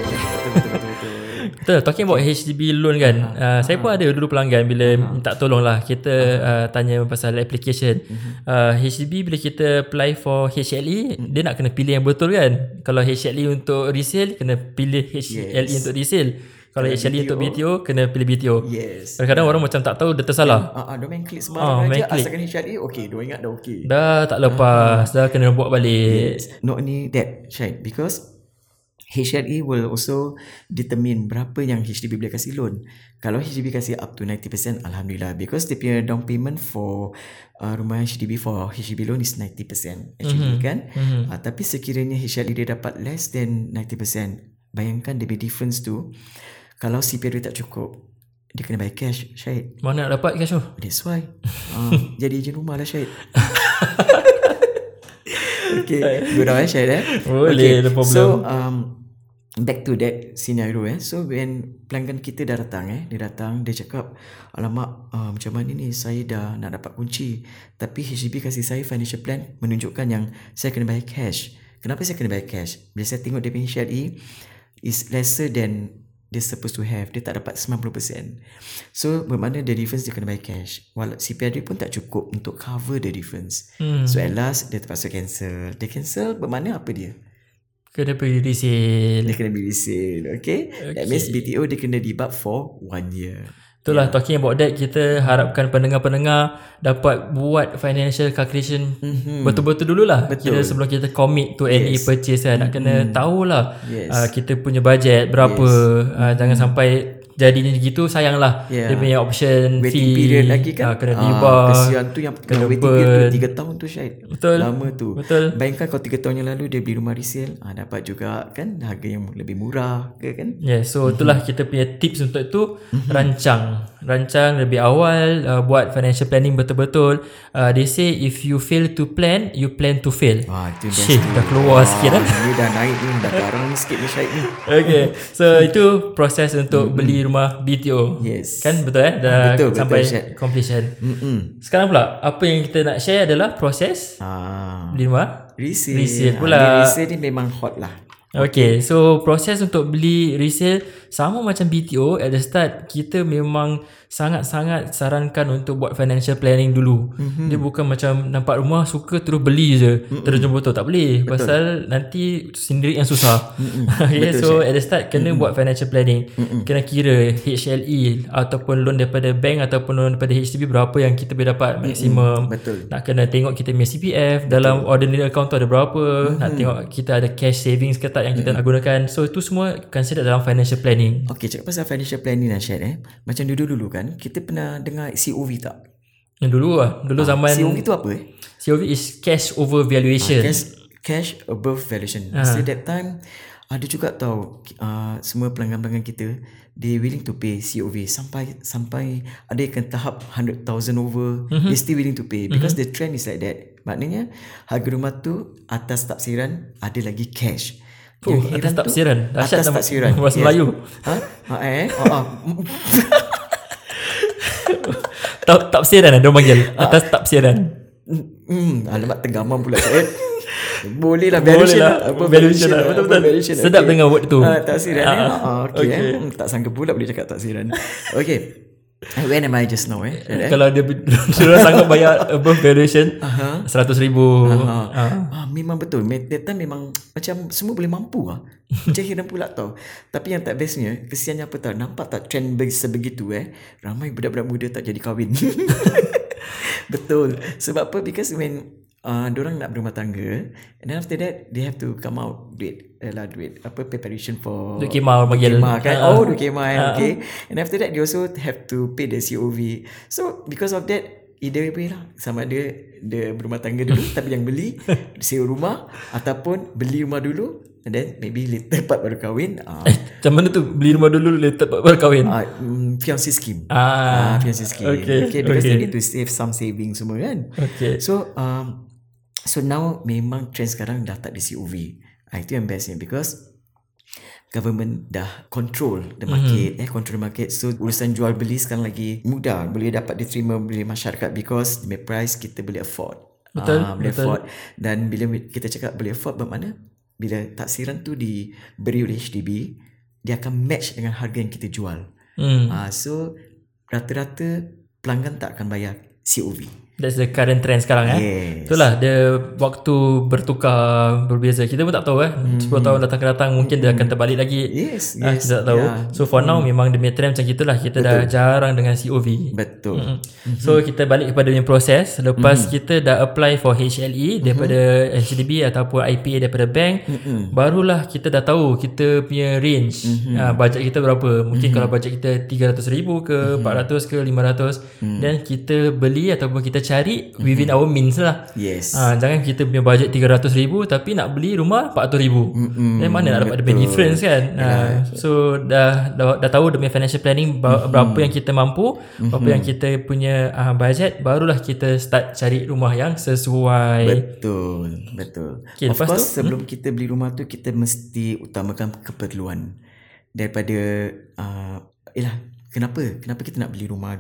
Betul. Talking about H D B loan kan, uh, uh, saya pun ada dulu pelanggan bila uh, minta tolong lah, kita uh, tanya pasal application uh, H D B. Bila kita apply for H L E, uh, dia nak kena pilih yang betul kan. Kalau H L E untuk resale, kena pilih H L E yes. untuk resale. Kalau H L E atau B T O, kena pilih B T O. Yes. Kadang-kadang orang macam tak tahu, dia tersalah. Haa, dia main klik sebarang aja. Asalkan H L E, okay, dia ingat dah okay. Dah tak lepas, dah kena buat balik. Not only that, Syed, because H L E will also determine berapa yang H D B boleh kasih loan. Kalau H D B kasih up to ninety percent, Alhamdulillah, because dia punya down payment for uh, rumah H D B for H D B loan is ninety percent actually, mm-hmm. kan mm-hmm. Uh, tapi sekiranya H L E dia dapat less than ninety percent, bayangkan the difference tu. Kalau C P F dia tak cukup, dia kena bayar cash, Syed. Mana nak dapat cash tu? That's why uh, jadi ejen rumah lah, Syed. Okay, good on, Syed, eh? Boleh, okay. No problem. So um, back to that scenario, eh. So when pelanggan kita dah datang, eh, dia datang, dia cakap, alamak, uh, macam mana ni, saya dah nak dapat kunci, tapi H D B kasih saya financial plan menunjukkan yang saya kena bayar cash. Kenapa saya kena bayar cash? Bila saya tengok dia punya H L E is lesser than dia supposed to have. Dia tak dapat ninety percent. So bermakna the difference dia kena bayar cash. Walau C P F dia pun tak cukup untuk cover the difference. hmm. So at last dia terpaksa cancel. Dia cancel bermakna apa dia? Kena beli resale. Dia kena beli resale. Okay? okay. That means B T O dia kena debug for one year. Itulah, yeah. Talking about that, kita harapkan pendengar-pendengar dapat buat financial calculation mm-hmm. betul-betul dululah. Betul. Kita sebelum kita commit to any yes. purchase, kan, mm-hmm. nak kena tahulah yes. uh, kita punya budget berapa. Yes. Uh, mm-hmm. Jangan sampai jadinya gitu, sayanglah. Yeah. Dia punya option waiting fee, period lagi kan. Uh, kena dibah. Kesian tu yang kena waiting period tiga tahun tu, Syed. Betul. Lama tu. Betul. Bayangkan kalau tiga tahun yang lalu dia beli rumah resale, ah, dapat juga kan harga yang lebih murah ke kan. Yeah, so mm-hmm. itulah kita punya tips untuk tu. Mm-hmm. Rancang. Rancang lebih awal, uh, buat financial planning betul-betul. Uh, they say if you fail to plan, you plan to fail. Ah, itu shit, dah keluar ah, sikit dah. Ini dah naik ni, dah garang ni sikit ni, Syed ni. Okay. So itu proses untuk mm-hmm. beli rumah B T O. Yes. Kan betul, eh? Dah betul, sampai betul, completion. Mm-mm. Sekarang pula apa yang kita nak share adalah proses ah. beli rumah resale. Resale pula. Ah, resale ni memang hot lah. Okay, okay. So proses untuk beli resale sama macam B T O. At the start, kita memang sangat-sangat sarankan untuk buat financial planning dulu. Mm-hmm. Dia bukan macam nampak rumah suka terus beli je. Mm-hmm. Terus jumpa tu tak boleh. Betul. Pasal nanti sendiri yang susah. Mm-hmm. Okay, betul, so Syed, at the start kena mm-hmm. buat financial planning. Mm-hmm. Kena kira H L E ataupun loan daripada bank ataupun loan daripada H D B berapa yang kita boleh dapat maksimum. Mm-hmm. Betul. Nak kena tengok kita punya C P F. Betul. Dalam ordinary account tu ada berapa. Mm-hmm. Nak tengok kita ada cash savings ke tak yang kita mm-hmm. nak gunakan. So itu semua consider dalam financial planning. Okay, cakap pasal financial planning lah, Syed, eh. Macam dulu-dulu kan, kita pernah dengar C O V tak? Yang dulu lah. Dulu ah, zaman C O V tu apa, eh? C O V is cash over valuation. ah, Cash cash above valuation. ah. So that time ada juga tau, uh, semua pelanggan-pelanggan kita, they willing to pay C O V. Sampai sampai ada yang tahap one hundred thousand over. mm-hmm. They still willing to pay because mm-hmm. the trend is like that. Maknanya harga rumah tu atas taksiran ada lagi cash. Oh, atas taksiran. Atas taksiran. Bahasa Melayu. Ha? Ha eh? Ha ah. Taksiran dia panggil. Atas taksiran. Hmm, alamat tergamam pula, Syed. Boleh lah valuation lah. Apa valuation lah. Betul-betul. Sedap dengar word tu. Ha, taksiran. Ha, okey. Tak sangka pula boleh cakap taksiran. Okey. When am I just now, eh? Right, eh? Kalau dia dia sanggup bayar above valuation uh-huh. one hundred thousand ringgit. Uh-huh. Uh. Ah, memang betul. Data memang macam semua boleh mampu ah. Macam hiram pula tau. Tapi yang tak bestnya, kesiannya apa tau? Nampak tak trend sebegitu, eh? Ramai budak-budak muda tak jadi kahwin. Betul. Sebab apa? Because when Uh, diorang nak berumah tangga, and then after that they have to come out duit eh, lah duit apa preparation for duit kemah panggil kan. uh, oh duit kemah uh, okay. And after that they also have to pay the C O V. So because of that, either way lah, sama ada dia berumah tangga dulu tapi yang beli sewa rumah, ataupun beli rumah dulu and then maybe later part baru kahwin. Uh, eh, macam mana tu? Beli rumah dulu, later part baru kahwin? Uh, um, fiancé scheme. Ah, uh, fiancé scheme. Okay, okay, because okay, they need to save some saving semua kan. Okay. So um, so now memang trend sekarang dah tak ada C O V. Ha, itu yang bestnya, because government dah control the market. Mm-hmm. eh control the market. So urusan jual beli sekarang lagi mudah, boleh dapat diterima oleh masyarakat because the price kita boleh afford. Betul, ha, boleh betul. afford. Dan bila kita cakap boleh afford, bermakna bila taksiran tu diberi oleh H D B, dia akan match dengan harga yang kita jual. Mm. Ha, so rata-rata pelanggan tak akan bayar C O V. That's the current trend sekarang eh. Yes. Itulah dia, waktu bertukar berbeza. Kita pun tak tahu eh. Mm. sepuluh tahun datang-datang mungkin mm. dia akan terbalik lagi. Yes, yes. Ah, kita tak tahu. Yeah. So for mm. now memang the main trend macam itulah. Kita Betul. dah jarang dengan C O V. Betul. Mm. Mm-hmm. So kita balik kepada yang proses. Lepas mm. kita dah apply for H L E daripada mm-hmm. H D B ataupun I P A daripada bank, mm-hmm. barulah kita dah tahu kita punya range. Mm-hmm. Ah, bajet kita berapa. Mungkin mm-hmm. kalau bajet kita tiga ratus ribu ke, mm-hmm. empat ratus ke, lima ratus. Mm. Then kita beli ataupun kita cari within mm-hmm. our means lah. Yes. Ha, jangan kita punya bajet tiga ratus ribu tapi nak beli rumah empat ratus ribu. Mm-hmm. Then mana nak dapat the difference kan? Yeah. Ha, so dah, dah dah tahu the financial planning berapa mm-hmm. yang kita mampu, mm-hmm. berapa yang kita punya uh, bajet, barulah kita start cari rumah yang sesuai. Betul, betul. Okay, of course tu, sebelum hmm? kita beli rumah tu kita mesti utamakan keperluan daripada uh, ialah Kenapa? Kenapa kita nak beli rumah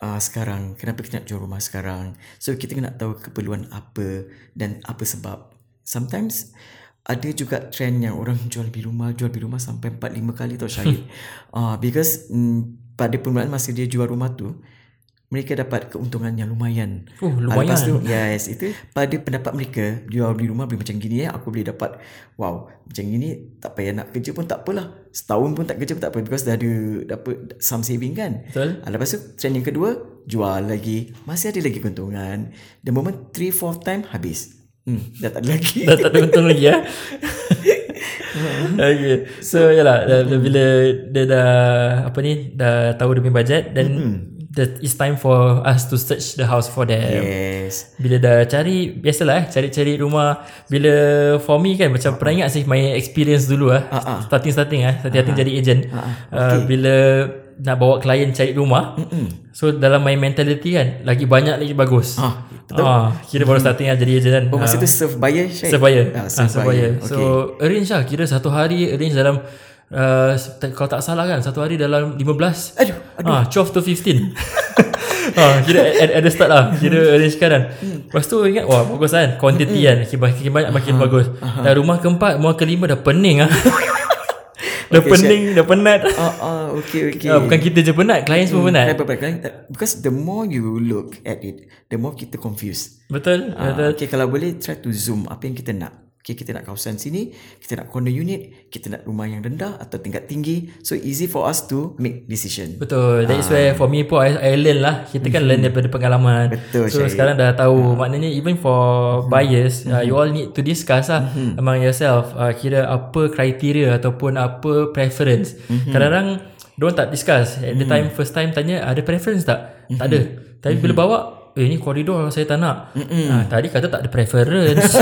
uh, sekarang? Kenapa kita nak jual rumah sekarang? So, kita nak tahu keperluan apa dan apa sebab. Sometimes, ada juga trend yang orang jual beli rumah, jual beli rumah sampai empat lima kali tau Syahid. uh, because mm, pada permulaan masa dia jual rumah tu, mereka dapat keuntungan yang lumayan. Oh, lumayan. Lepas tu, yes, itu pada pendapat mereka, jual beli rumah boleh macam gini ya, aku boleh dapat, wow, macam gini, tak payah nak kerja pun tak apalah. Setahun pun tak kerja pun tak apa, because dah ada dapat some saving kan. Betul. Lepas tu, trend yang kedua, jual lagi, masih ada lagi keuntungan. The moment three four time, habis. Hmm, dah tak ada lagi. Dah tak ada untung lagi ya. Okay. So, yalah, dah, dah, bila dia dah, apa ni, dah tahu dia punya budget, dan mm-hmm. that it's time for us to search the house for them. Yes. Bila dah cari, biasalah eh, cari-cari rumah. Bila for me kan, macam uh-huh. pernah ingat sih my experience dulu ah. Uh-huh. Starting-starting ah, starting-starting uh-huh. jadi agent. Uh-huh. Okay. Uh, bila nak bawa klien cari rumah, mm-hmm. so dalam my mentality kan, lagi banyak lagi bagus. Ah, ah, kira baru starting lah jadi agent kan. Oh, uh, masa tu serve buyer? Serve buyer. Ah, serve, ah, serve buyer. buyer. So okay. arrange lah, kira satu hari arrange dalam Uh, kalau tak salah kan, satu hari dalam lima belas aduh, aduh. Ah, twelve to fifteen ah, kira at, at the start lah, kira arrange kan, kan. Lepas tu ingat, wah bagus kan, quantity kan, makin banyak makin uh-huh. bagus. uh-huh. Dah rumah keempat, rumah kelima dah pening ah. Dah okay, pening, dah penat. uh, uh, okay, okay. Uh, Bukan kita je penat, klien hmm, semua penat. Because the more you look at it, the more kita confused. Betul, uh, betul. Okay, kalau boleh try to zoom apa yang kita nak. Okay, kita nak kawasan sini, kita nak condo unit, kita nak rumah yang rendah atau tingkat tinggi. So easy for us to make decision. Betul. That's ah. where for me pun I, I learn lah. Kita mm-hmm. kan learn daripada pengalaman. Betul. So Syahid, sekarang dah tahu. ah. Maknanya even for mm-hmm. buyers, mm-hmm. Uh, you all need to discuss lah mm-hmm. among yourself, uh, kira apa kriteria ataupun apa preference. mm-hmm. Kadang-kadang diorang tak discuss at the time. mm-hmm. First time tanya, ada preference tak? mm-hmm. Tak ada. Tapi mm-hmm. bila bawa, eh ni koridor saya tak nak. mm-hmm. uh, Tadi kata tak ada preference.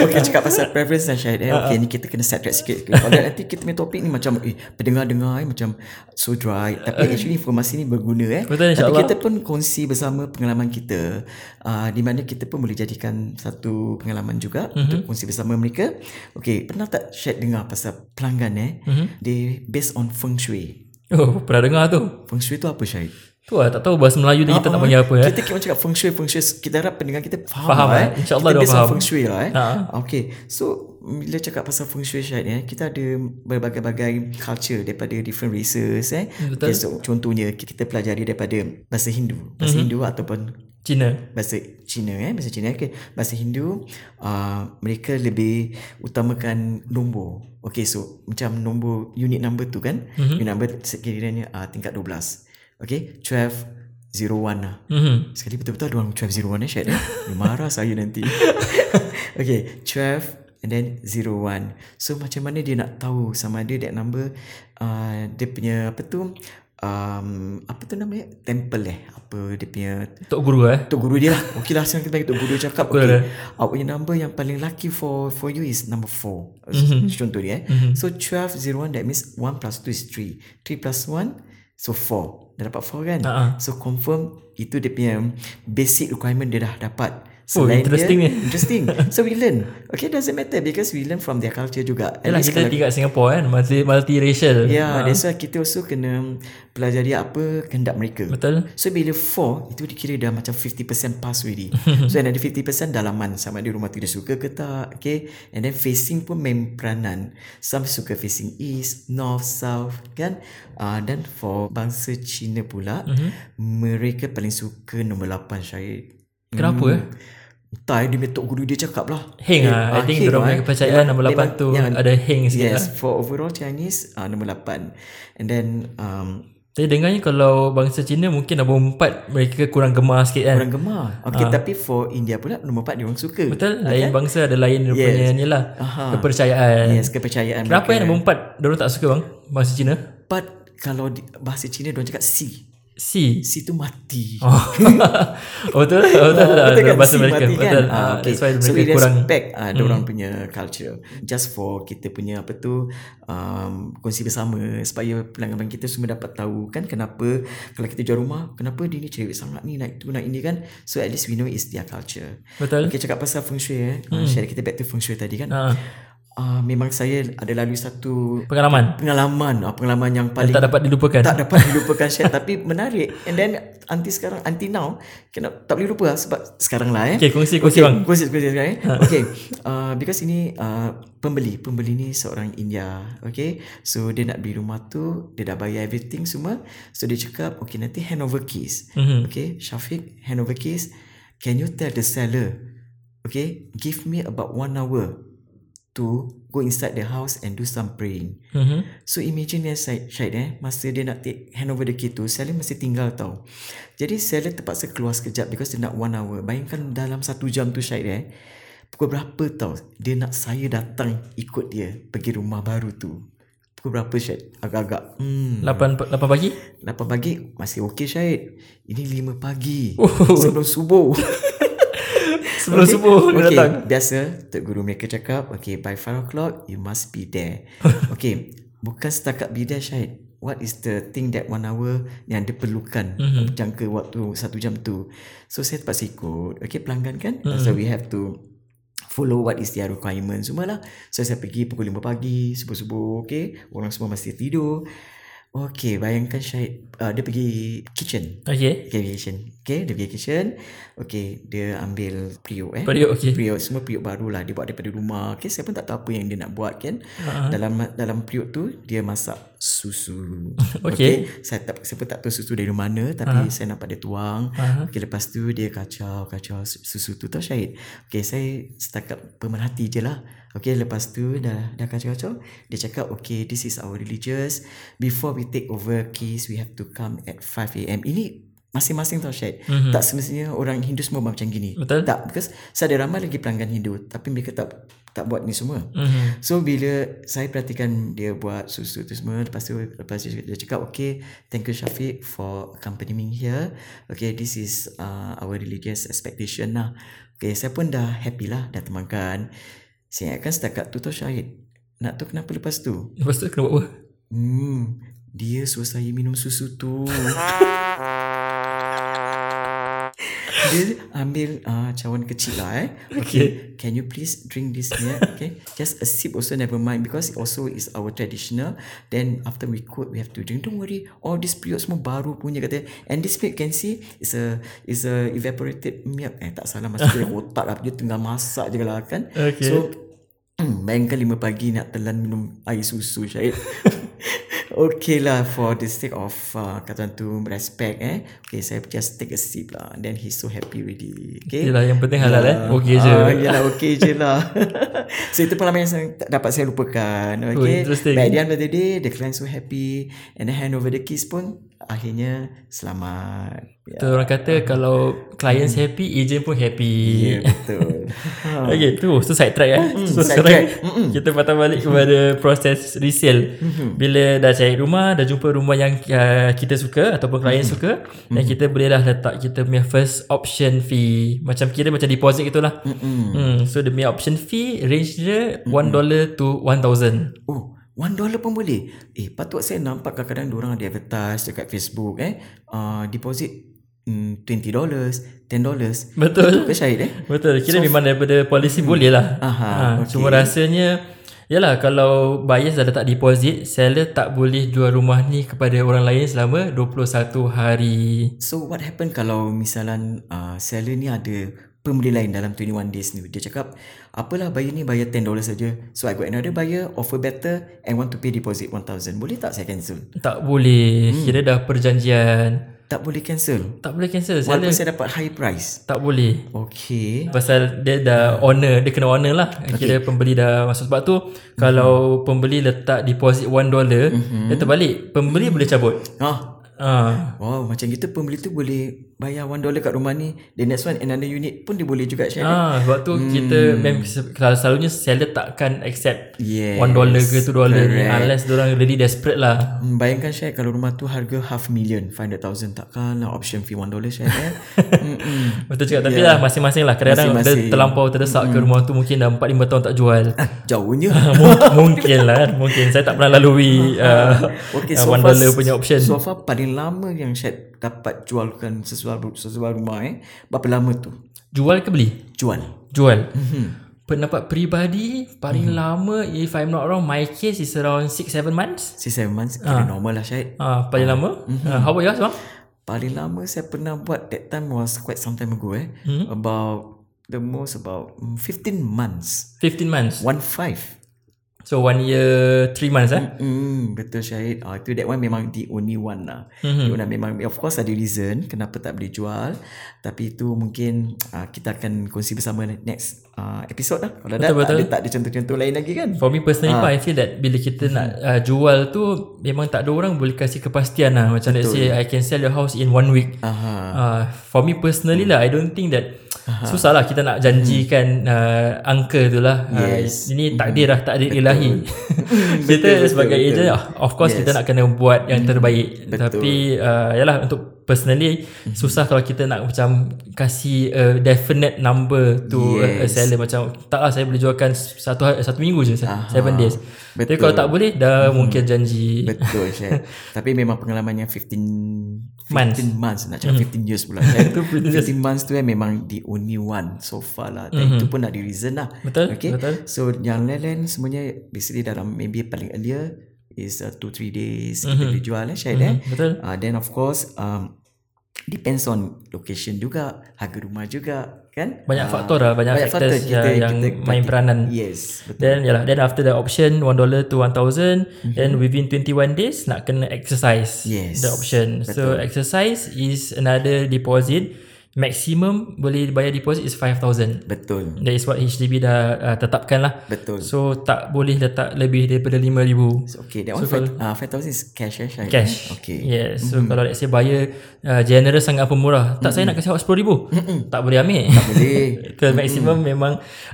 Okay, cakap pasal preference dan Syahid eh. Okay, ni kita kena set track sikit. Kalau nanti kita punya topik ni macam eh, pendengar-dengar eh, macam so dry. Tapi uh, actually informasi ni berguna eh. Betul, tapi kita pun kongsi bersama pengalaman kita, uh, di mana kita pun boleh jadikan satu pengalaman juga uh-huh. untuk kongsi bersama mereka. Okay, pernah tak Syahid dengar pasal pelanggan eh, uh-huh. they based on feng shui? Oh, pernah dengar tu. Feng shui tu apa Syahid? Tu lah, tak tahu bahasa Melayu ni kita nak panggil apa. Kita kira cakap feng shui, feng shui. Kita harap pendengar kita faham, faham lah eh. InsyaAllah dia faham feng shui lah eh. Ha. Okay, so bila cakap pasal feng shui Syahid eh, kita ada berbagai-bagai culture daripada different races eh. Okay, so contohnya kita pelajari daripada bahasa Hindu. Bahasa mm-hmm. Hindu ataupun Cina. Bahasa Cina eh, bahasa Cina. Okay, bahasa Hindu, uh, mereka lebih utamakan nombor. Okay, so macam nombor, unit number tu kan, mm-hmm. unit number sekiranya uh, tingkat dua belas. Okay, twelve oh one lah. Mm-hmm. Sekali betul-betul ada orang twelve oh one eh, Syed eh. Dia marah saya nanti. Okay, twelve and then zero one. So macam mana dia nak tahu sama ada that number, uh, dia punya apa tu, Um, apa tu namanya, temple eh, apa dia punya Tok Guru eh, Tok Guru dia lah. Okey lah, sekarang kita bagi Tok Guru cakap. Okay, our number yang paling lucky for for you is number four. mm-hmm. Contoh dia eh. mm-hmm. So twelve oh one, that means one plus two is three, three plus one, so four. Dah dapat four kan. uh-huh. So confirm itu dia punya basic requirement dia dah dapat. Oh, interesting dia, eh. Interesting. So we learn. Okay, doesn't matter because we learn from their culture juga. Yalah, kita tinggal Singapore kan, multi multiracial. Yeah, ha. That's why kita also kena pelajari apa kehendak mereka. Betul. So bila four itu dikira dah macam fifty percent pass already. So another fifty percent dalaman, sama ada rumah tu dia suka ke tak. Okay. And then facing pun main peranan. Some suka facing east, north, south kan. Uh, dan for bangsa Cina pula, mm-hmm. mereka paling suka nombor lapan Syahid. Kenapa hmm. eh? Entah, dia metok guru dia cakap lah heng lah. I think diorang punya kepercayaan yeah, nombor lapan tu yeah, ada heng sikit. Yes lah. For overall Chinese uh, nombor lapan. And then um, saya dengarnya kalau bangsa Cina mungkin nombor empat mereka kurang gemar sikit kan. Kurang gemar. Okay ha. Tapi for India pula nombor empat diorang suka. Betul. Lain okay? Bangsa ada lain yes. punya ni lah. Aha. Kepercayaan. Yes, kepercayaan. Kenapa yang nombor empat diorang tak suka bang bangsa Cina? But kalau di, bahasa Cina diorang cakap si C. C tu mati. Oh, oh betul. Oh, betul lah. Betul kan? Bahasa C mereka. Mati kan? Betul. Ah, okay. That's why so mereka kurang. So we respect uh, hmm. orang punya culture. Just for kita punya apa tu um, kongsi bersama. Supaya pelanggan kita semua dapat tahu kan kenapa. Kalau kita jual rumah, kenapa dia ni cerewet sangat ni, naik tu, naik ini kan. So at least we know it's their culture. Betul. Okay, cakap pasal feng shui eh. Hmm. Share kita back to feng shui tadi kan. Haa. Uh, memang saya ada lalui satu pengalaman pengalaman uh, pengalaman yang paling tak dapat dilupakan tak dapat dilupakan Syed. Tapi menarik, and then anti sekarang anti now kena, tak boleh lupa lah, sebab sekarang lah eh. Okay, kongsi kongsi okay, bang kongsi kongsi sekarang eh. Okay, uh, because ini uh, pembeli pembeli ni seorang India. Okay, so dia nak beli rumah tu, dia dah bayar everything semua, so dia cakap okay nanti handover keys. Mm-hmm. Okay Syafiq, handover keys, can you tell the seller okay give me about one hour to go inside the house and do some praying. Mm-hmm. So imagine ya Syed eh, masa dia nak take handover the key tu, seller masih tinggal tau. Jadi seller terpaksa keluar sekejap because dia nak one hour. Bayangkan dalam satu jam tu Syed eh, pukul berapa tau dia nak saya datang ikut dia pergi rumah baru tu. Pukul berapa Syed? Agak-agak hmm. lapan pagi? lapan pagi masih okey Syed. Ini lima pagi. Oh. Sebelum subuh. Sebelum okay. subuh okay. datang. Biasa Tok Guru mereka cakap okay by five o'clock you must be there. Okay, bukan setakat be there Syahid. What is the thing that one hour yang dia perlukan? Mm-hmm. Jangka waktu satu jam tu. So saya terpaksa ikut. Okay, pelanggan kan. Mm-hmm. So we have to follow what is their requirement semua lah. So saya pergi pukul lima pagi, subuh-subuh. Okay, orang semua masih tidur. Okay, bayangkan Syahid uh, dia pergi kitchen. Okay. Okay, kitchen. Okay, dia pergi kitchen. Okay, dia ambil periuk eh. Periuk, okay. Periuk, semua periuk barulah dia buat daripada rumah. Okay, saya pun tak tahu apa yang dia nak buat kan. Uh-huh. Dalam dalam periuk tu, dia masak susu. Okay. Okay. Saya, tak, saya pun tak tahu susu dari mana, tapi uh-huh. saya nampak dia tuang. Uh-huh. Okay, lepas tu dia kacau, kacau susu tu tau Syahid. Okay, saya setakat pemerhati je lah. Okay, lepas tu dah dah kacau-kacau, dia cakap okay this is our religious, before we take over keys we have to come at five a.m. Ini masing-masing tau Syed. Mm-hmm. Tak semestinya orang Hindu semua macam gini. Betul? Tak, because saya ada ramai lagi pelanggan Hindu tapi mereka tak tak buat ni semua. Mm-hmm. So bila saya perhatikan dia buat susu tu semua, lepas tu lepas tu dia cakap okay thank you Syafiq for accompanying here, okay this is uh, our religious expectation lah. Okay, saya pun dah happy lah, dah temankan. Saya ingatkan setakat tu tau Syahid. Nak tahu kenapa lepas tu? Lepas tu kena buat apa? Hmm, dia suruh saya minum susu tu. Dia ambil uh, cawan kecil lah eh. Okay. Okay, can you please drink this here? Okay, just a sip also never mind because it also is our traditional. Then after we cook, we have to drink. Don't worry, all this period semua baru punya katanya. And this period can see is a is a evaporated milk. Eh tak salah masuk dia otak lah, dia tengah masak je lah kan. Okay. So hmm, bayangkan lima pagi nak telan minum air susu Syahid. Okay lah, for the sake of uh, kata tu respect eh. Okay, saya just take a sip lah. And then he's so happy already. Okay, yelah, yang penting halal yeah. eh. Okay je. Uh, yelah, okay je lah. So itu pengalaman yang saya, dapat saya lupakan. Okay, oh, by the end of the day the client so happy. And the hand over the keys pun akhirnya selamat. Betul yeah. Orang kata kalau clients mm. happy, agent pun happy. Ya yeah, betul. Okay tu so side track eh. Mm, so side track. Kita patah balik kepada proses resale. Mm-hmm. Bila dah cari rumah, dah jumpa rumah yang uh, kita suka ataupun klien mm-hmm. suka, mm-hmm. dan kita boleh dah letak kita punya first option fee. Macam kira macam deposit gitulah. Mm-hmm. Mm, so demi option fee range dia one dollar mm-hmm. to one thousand. Oh, One dollar pun boleh. Eh, patut saya nampak kadang-kadang diorang ada advertise dekat Facebook eh. Uh, deposit mm, twenty dollars, ten dollars. Betul. Betul Syahid eh? Betul. Kira so, memang daripada polisi hmm. boleh lah. Aha, ha, okay. Cuma rasanya yalah, kalau buyers dah letak deposit, seller tak boleh jual rumah ni kepada orang lain selama dua puluh satu hari. So what happen kalau misalnya uh, seller ni ada pembeli lain dalam twenty-one days ni? Dia cakap, apalah buyer ni bayar ten dollars saja. So I got another buyer, offer better and want to pay deposit one thousand. Boleh tak saya cancel? Tak boleh. hmm. Kira dah perjanjian. Tak boleh cancel? Tak boleh cancel. Walaupun saya dapat high price? Tak boleh. Okay. Pasal dia dah owner, dia kena owner lah. Kira okay. pembeli dah masuk. Sebab tu mm-hmm. kalau pembeli letak deposit one dollar, mm-hmm. dia terbalik, pembeli mm-hmm. boleh cabut. Ah. Ah. Wow, macam gitu pembeli tu boleh bayar one dollar kat rumah ni. The next one, another unit pun dia boleh juga. Ah, sebab tu hmm. kita memang selalunya seller takkan accept yes. one dollar ke two dollar ni, unless diorang really desperate lah. hmm, Bayangkan Syed, kalau rumah tu harga half million, five hundred thousand, takkan lah option fee one dollar Syed eh? Betul cakap. Tapi yeah. lah masing-masing lah. Kadang-kadang masing-masing. Dia terlampau terdesak mm-hmm. ke rumah tu. Mungkin dah empat lima tahun tak jual. ah, Jauhnya. Mungkin, mungkin lah. Mungkin saya tak pernah lalui uh, okay, so one dollar far, punya option. So far paling lama yang Syed dapat jualkan sesuatu, sesuatu rumah eh, berapa lama tu? Jual ke beli? Jual. Jual. Mm-hmm. Pendapat peribadi paling mm-hmm. lama, if I'm not wrong, my case is around six to seven months. six to seven months kira ha. normal lah Syed. ha, Paling ha. lama. mm-hmm. uh, How about yours bang? Paling lama saya pernah buat that time was quite some time ago eh. mm-hmm. About the most about fifteen months. fifteen months? one five. So one year three months eh? Mm-hmm, betul Syahid. Ah, itu that one memang the only one lah. Mm-hmm. That one memang of course ada reason kenapa tak boleh jual, tapi itu mungkin ah, kita akan kongsi bersama next ah, episode lah. Kalau betul, dah betul. Tak, ada, tak ada contoh-contoh lain lagi kan. For me personally ah. I feel that bila kita mm-hmm. nak uh, jual tu memang tak ada orang boleh kasih kepastian lah. Macam let's say I can sell your house in one week. Uh, for me personally mm-hmm. lah, I don't think that Aha. susah lah kita nak janjikan hmm. uh, angka tu lah. Yes. uh, Ini takdir lah, takdir betul. Ilahi. Kita betul, sebagai betul, agent betul. Of course yes. kita nak kena buat yang terbaik. Betul. Tapi uh, yalah, untuk personally hmm. susah kalau kita nak macam kasih a definite number to yes. a seller. Macam tak lah, saya boleh jualkan satu, satu minggu je, seven days. Betul. Tapi kalau tak boleh dah hmm. mungkin janji. Betul Syed. Tapi memang pengalaman yang fifteen months nak cakap mm. fifteen years pula kan? fifteen months tu eh, memang the only one so far lah. Dan mm-hmm. itu pun ada reason lah. Betul, okay? Betul. So yang lain-lain semuanya basically dalam maybe paling earlier is two to three days mm-hmm. kita boleh jual lah Syed mm-hmm. eh. Betul. Uh, then of course um, depends on location juga, harga rumah juga kan. Banyak uh, faktor lah, banyak, banyak faktor kita, yang kita main peranan. Yes, betul. Then yalah, then after the option one dollar to one thousand, mm-hmm. then within twenty-one days nak kena exercise yes, the option. Betul. So exercise is another deposit. Maximum boleh bayar deposit is five thousand. Betul. That is what H D B dah uh, tetapkan lah. Betul. So tak boleh letak lebih daripada lima ribu. So, okay, that so, one uh, five thousand is cash eh? Cash, cash. Okay. Yes. So mm-hmm. kalau let's say buyer uh, generous sangat pemurah, tak mm-hmm. saya nak kasih awak sepuluh ribu, mm-hmm. tak boleh ambil. Tak boleh. So maximum mm-hmm. memang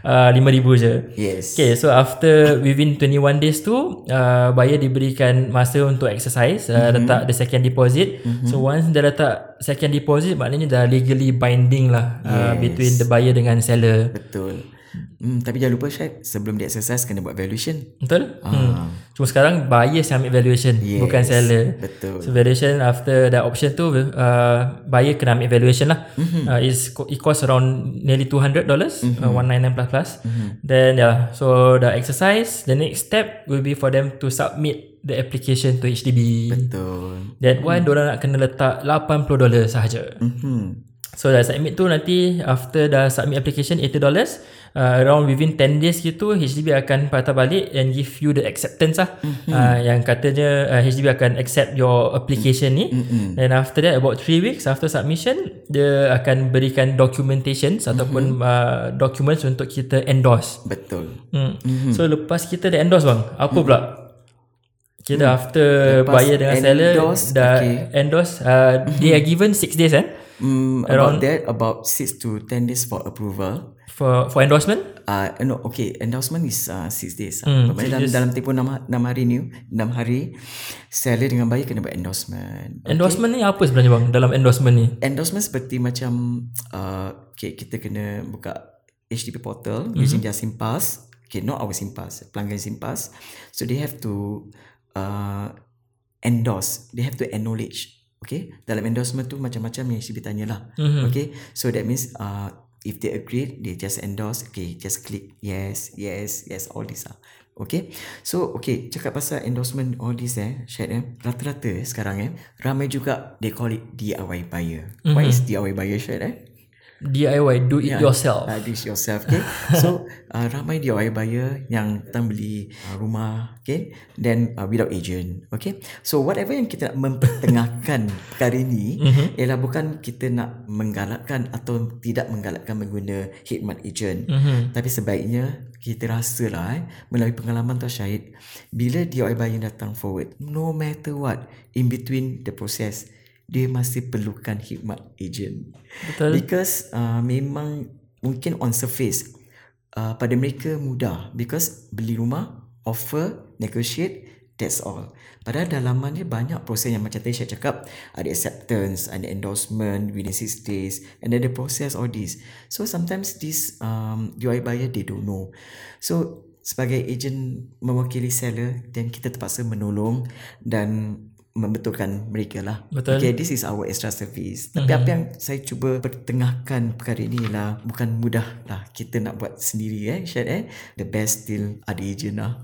uh, lima ribu je. Yes. Okay, so after within twenty-one days tu uh, buyer diberikan masa untuk exercise, uh, mm-hmm. letak the second deposit. mm-hmm. So once dia letak second deposit, maknanya dah legally binding lah yes. uh, between the buyer dengan seller. Betul. Hmm, tapi jangan lupa Syed, sebelum dia exercise kena buat valuation. Betul. ah. hmm. Cuma sekarang buyer yang ambil valuation, yes. bukan seller. Betul. So valuation after the option tu uh, buyer kena ambil valuation lah. mm-hmm. uh, it's, It cost around nearly two hundred dollars, mm-hmm. uh, one ninety-nine plus plus. mm-hmm. Then yeah, so the exercise, the next step will be for them to submit the application to H D B. Betul. That one mm-hmm. diorang nak kena letak lapan puluh dolar sahaja. mm-hmm. So dah submit tu, nanti after dah submit application eighty dollars, uh, around within ten days gitu H D B akan patah balik and give you the acceptance lah. mm-hmm. uh, Yang katanya uh, H D B akan accept your application ni. mm-hmm. And after that about three weeks after submission, dia akan berikan documentations mm-hmm. ataupun uh, documents untuk kita endorse. Betul. mm. mm-hmm. So lepas kita dah endorse bang, apa mm-hmm. pula? Kita hmm. after lepas buyer dengan seller endorse, dah okay. endorse uh, mm-hmm. they are given six days eh? mm, Around about that, about six to ten days for approval. For for endorsement? Uh, no, okay, endorsement is uh, six days. Hmm, six dalam, days. Dalam tempoh enam hari ni, enam hari seller dengan buyer kena buat endorsement. Endorsement okay. ni apa sebenarnya bang dalam endorsement ni? Endorsement seperti macam uh, okay, kita kena buka H D B portal mm-hmm. using their SIMPAS. Okay, not our SIMPAS, pelanggan SIMPAS. So they have to Uh, endorse, they have to acknowledge Okay, dalam endorsement tu macam-macam yang H D B tanyalah. Mm-hmm. Okay, so that means uh, if they agreed, they just endorse. Okay, just click yes, yes, yes, all this lah. Okay, so okay, cakap pasal endorsement all this eh, Syed eh, rata-rata eh, sekarang eh, ramai juga they call it D I Y buyer. Mm-hmm. What is D I Y buyer, Syed eh? D I Y, do it yeah, yourself. Do it yourself, okay. So uh, ramai D I Y buyer yang datang beli uh, rumah, okay, then uh, without agent, okay. So whatever yang kita nak mempertengahkan perkara ini, mm-hmm, ialah bukan kita nak menggalakkan atau tidak menggalakkan mengguna khidmat agent, mm-hmm, tapi sebaiknya kita rasalah eh, melalui pengalaman tu Syahid, bila D I Y buyer datang forward, no matter what, in between the process, dia masih perlukan khidmat agent. Betul. Because uh, memang mungkin on surface uh, pada mereka mudah, because beli rumah, offer, negotiate, that's all. Padahal dalaman dia banyak proses yang macam tadi saya cakap, ada acceptance, ada endorsement within six days, and then the process all this. So sometimes this um, D I Y buyer they don't know. So sebagai agent mewakili seller, then kita terpaksa menolong dan membetulkan mereka lah. Betul. Okay, this is our extra service. Tapi mm-hmm, apa yang saya cuba pertengahkan perkara ini lah, bukan mudah lah kita nak buat sendiri eh, Syed eh. The best still ada agent lah.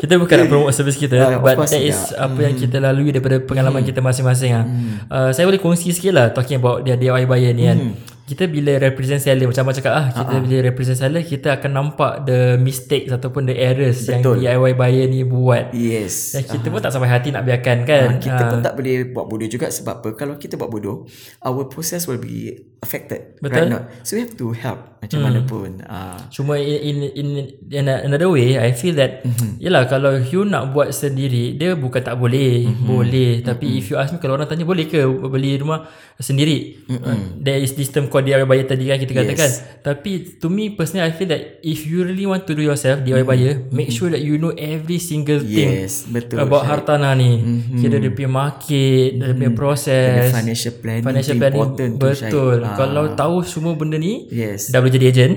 Kita bukan nak promote service kita, uh, but that is yeah, apa mm, yang kita lalui daripada pengalaman mm, kita masing-masing lah. Mm. Uh, saya boleh kongsi sikit lah, talking about the D I Y buyer ni kan. Mm. Kita bila represent seller, macam macam cakap ah, kita uh-huh, bila represent seller, kita akan nampak the mistakes ataupun the errors. Betul. Yang D I Y buyer ni buat. Yes. Dan kita uh-huh, pun tak sampai hati nak biarkan kan. Uh, kita uh. pun tak boleh buat bodoh juga, sebab apa? Kalau kita buat bodoh, our process will be affected. Betul. Right now. So we have to help macam hmm, mana pun. Uh. Cuma in, in in another way, I feel that mm-hmm, yelah, kalau you nak buat sendiri, dia bukan tak boleh, mm-hmm, boleh. Mm-hmm. Tapi if you ask me, kalau orang tanya boleh ke beli rumah sendiri, mm-hmm, uh, there is this term D I Y buyer tadi kan kita yes, katakan. Tapi to me personally, I feel that if you really want to do yourself D I Y buyer, mm-hmm, make sure that you know every single thing, yes, betul, about right, hartanah ni, mm-hmm, kira dia punya market, mm-hmm, dia punya proses, the financial planning, financial planning, important. Betul. Ah. Kalau tahu semua benda ni, yes, dah boleh jadi agent.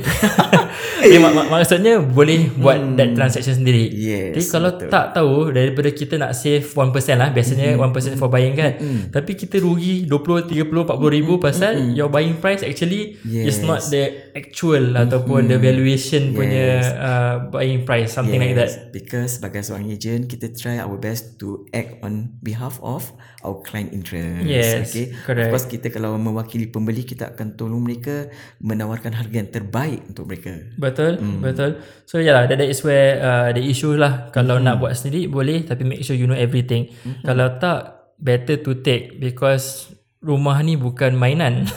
eh, mak- maksudnya boleh buat mm, that transaction sendiri. Yes, tapi kalau betul, tak tahu, daripada kita nak save one percent lah, biasanya mm-hmm, one percent for buying kan, mm-hmm, tapi kita rugi twenty, thirty, forty ribu pasal mm-hmm, your buying price actually yes, it's not the actual mm-hmm, ataupun the valuation yes, punya uh, buying price, something yes, like that. Because sebagai seorang agent, kita try our best to act on behalf of our client interest. Yes, okay, correct. Of course, kita kalau mewakili pembeli, kita akan tolong mereka menawarkan harga yang terbaik untuk mereka. Betul, mm, betul. So yalah, that, that is where uh, the issue lah. Kalau mm, nak buat sendiri boleh, tapi make sure you know everything. Mm-hmm. Kalau tak, better to take, because rumah ni bukan mainan.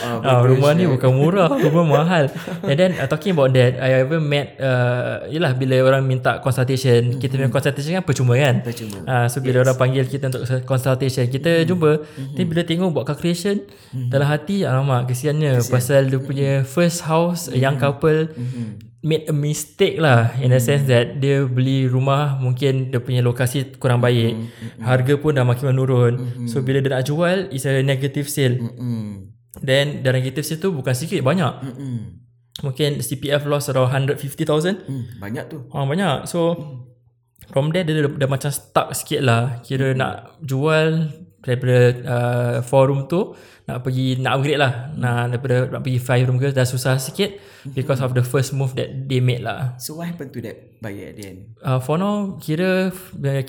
Uh, uh, rumah ni bukan murah, rumah mahal. And then uh, talking about that, I ever met uh, yelah, bila orang minta consultation, mm-hmm, kita punya consultation kan percuma kan, percuma. Uh, so bila yes, orang panggil kita untuk consultation, kita mm-hmm, jumpa, mm-hmm, then bila tengok buat calculation, mm-hmm, dalam hati alamak, kesiannya. Kesian. Pasal dia punya first house, mm-hmm, young couple, mm-hmm, made a mistake lah, in a sense that dia beli rumah, mungkin dia punya lokasi kurang baik, mm-hmm, harga pun dah makin menurun, mm-hmm, so bila dia nak jual, it's a negative sale, mm-hmm, then dari negative sale tu bukan sikit, banyak, mm-hmm, mungkin C P F loss around one hundred fifty thousand, mm, banyak tu, oh, banyak. So mm, from there dia dah, dah macam stuck sikit lah, kira mm, nak jual daripada uh, four room tu, nak pergi, nak upgrade lah, nak daripada nak pergi five room ke, dah susah sikit, because of the first move that they made lah. So what happened to that buyer at the end? Uh, for now, kira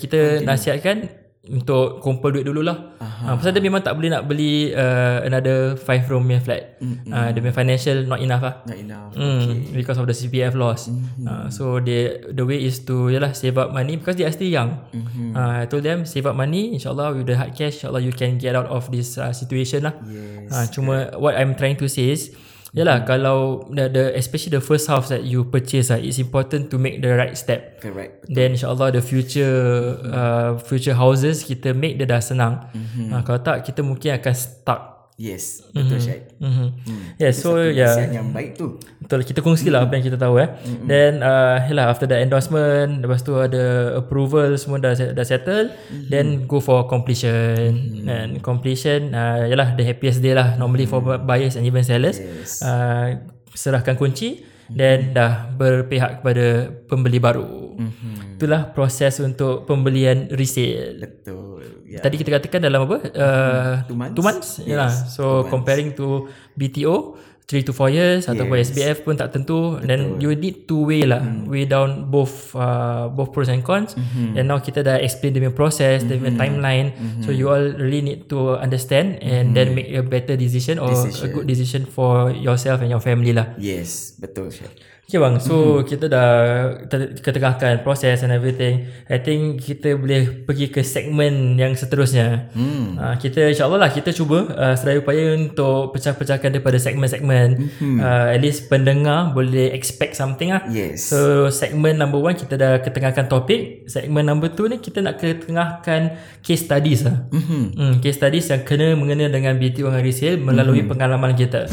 kita okay, nasihatkan untuk kumpul duit dululah. Uh, pasal dia memang tak boleh nak beli uh, another five room punya flat. Mm-hmm. Uh, dia punya financial not enough lah. Not enough. Mm, okay. Because of the C P F loss. Mm-hmm. Uh, so they, the way is to yalah, save up money, because they are still young. Mm-hmm. Uh, I told them save up money, insyaAllah with the hard cash, insyaAllah you can get out of this uh, situation lah. Yes. Uh, cuma yeah, what I'm trying to say is yalah, kalau the, the especially the first house that you purchase, uh, it's important to make the right step. Correct. Then insyaAllah the future uh, future houses kita make dia dah senang. Mm-hmm. Uh, kalau tak, kita mungkin akan stuck. Yes, betul, mm-hmm, Syed. Mm-hmm. Mm. Yeah, so yeah, yang baik tu. Betul, kita kongsilah mm-hmm, apa yang kita tahu eh. Mm-hmm. Then uh, yalah, after the endorsement, lepas tu ada approval, semua dah dah settle, mm-hmm, then go for completion. Mm-hmm. And completion uh, yalah, the happiest day lah normally mm-hmm, for buyers and even sellers. Yes. Uh, serahkan kunci, mm-hmm, then dah berpihak kepada pembeli baru. Mm-hmm. itulah proses untuk pembelian resale. Betul. Yeah. Tadi kita katakan dalam apa? Uh, two months. Two months? Yes. Yeah. So two comparing months. To B T O, three to four years, yes. Ataupun S B F pun tak tentu. Betul. Then you need to weigh lah, mm. weigh down both uh, both pros and cons. Mm-hmm. And now kita dah explain the process, mm-hmm. the timeline. Mm-hmm. So you all really need to understand and mm-hmm. then make a better decision or decision. a good decision for yourself and your family lah. Yes, betul. Okay bang, so mm-hmm. kita dah ketengahkan proses and everything. I think kita boleh pergi ke segmen yang seterusnya. Mm. Uh, kita insyaAllah lah, kita cuba uh, seraya upaya untuk pecah-pecahkan daripada segmen-segmen. Mm-hmm. Uh, at least pendengar boleh expect something lah. Yes. So segmen number one kita dah ketengahkan topik. Segmen number two ni kita nak ketengahkan case studies lah. Mm-hmm. Mm, case studies yang kena mengena dengan B T O dan resale melalui mm-hmm. pengalaman kita.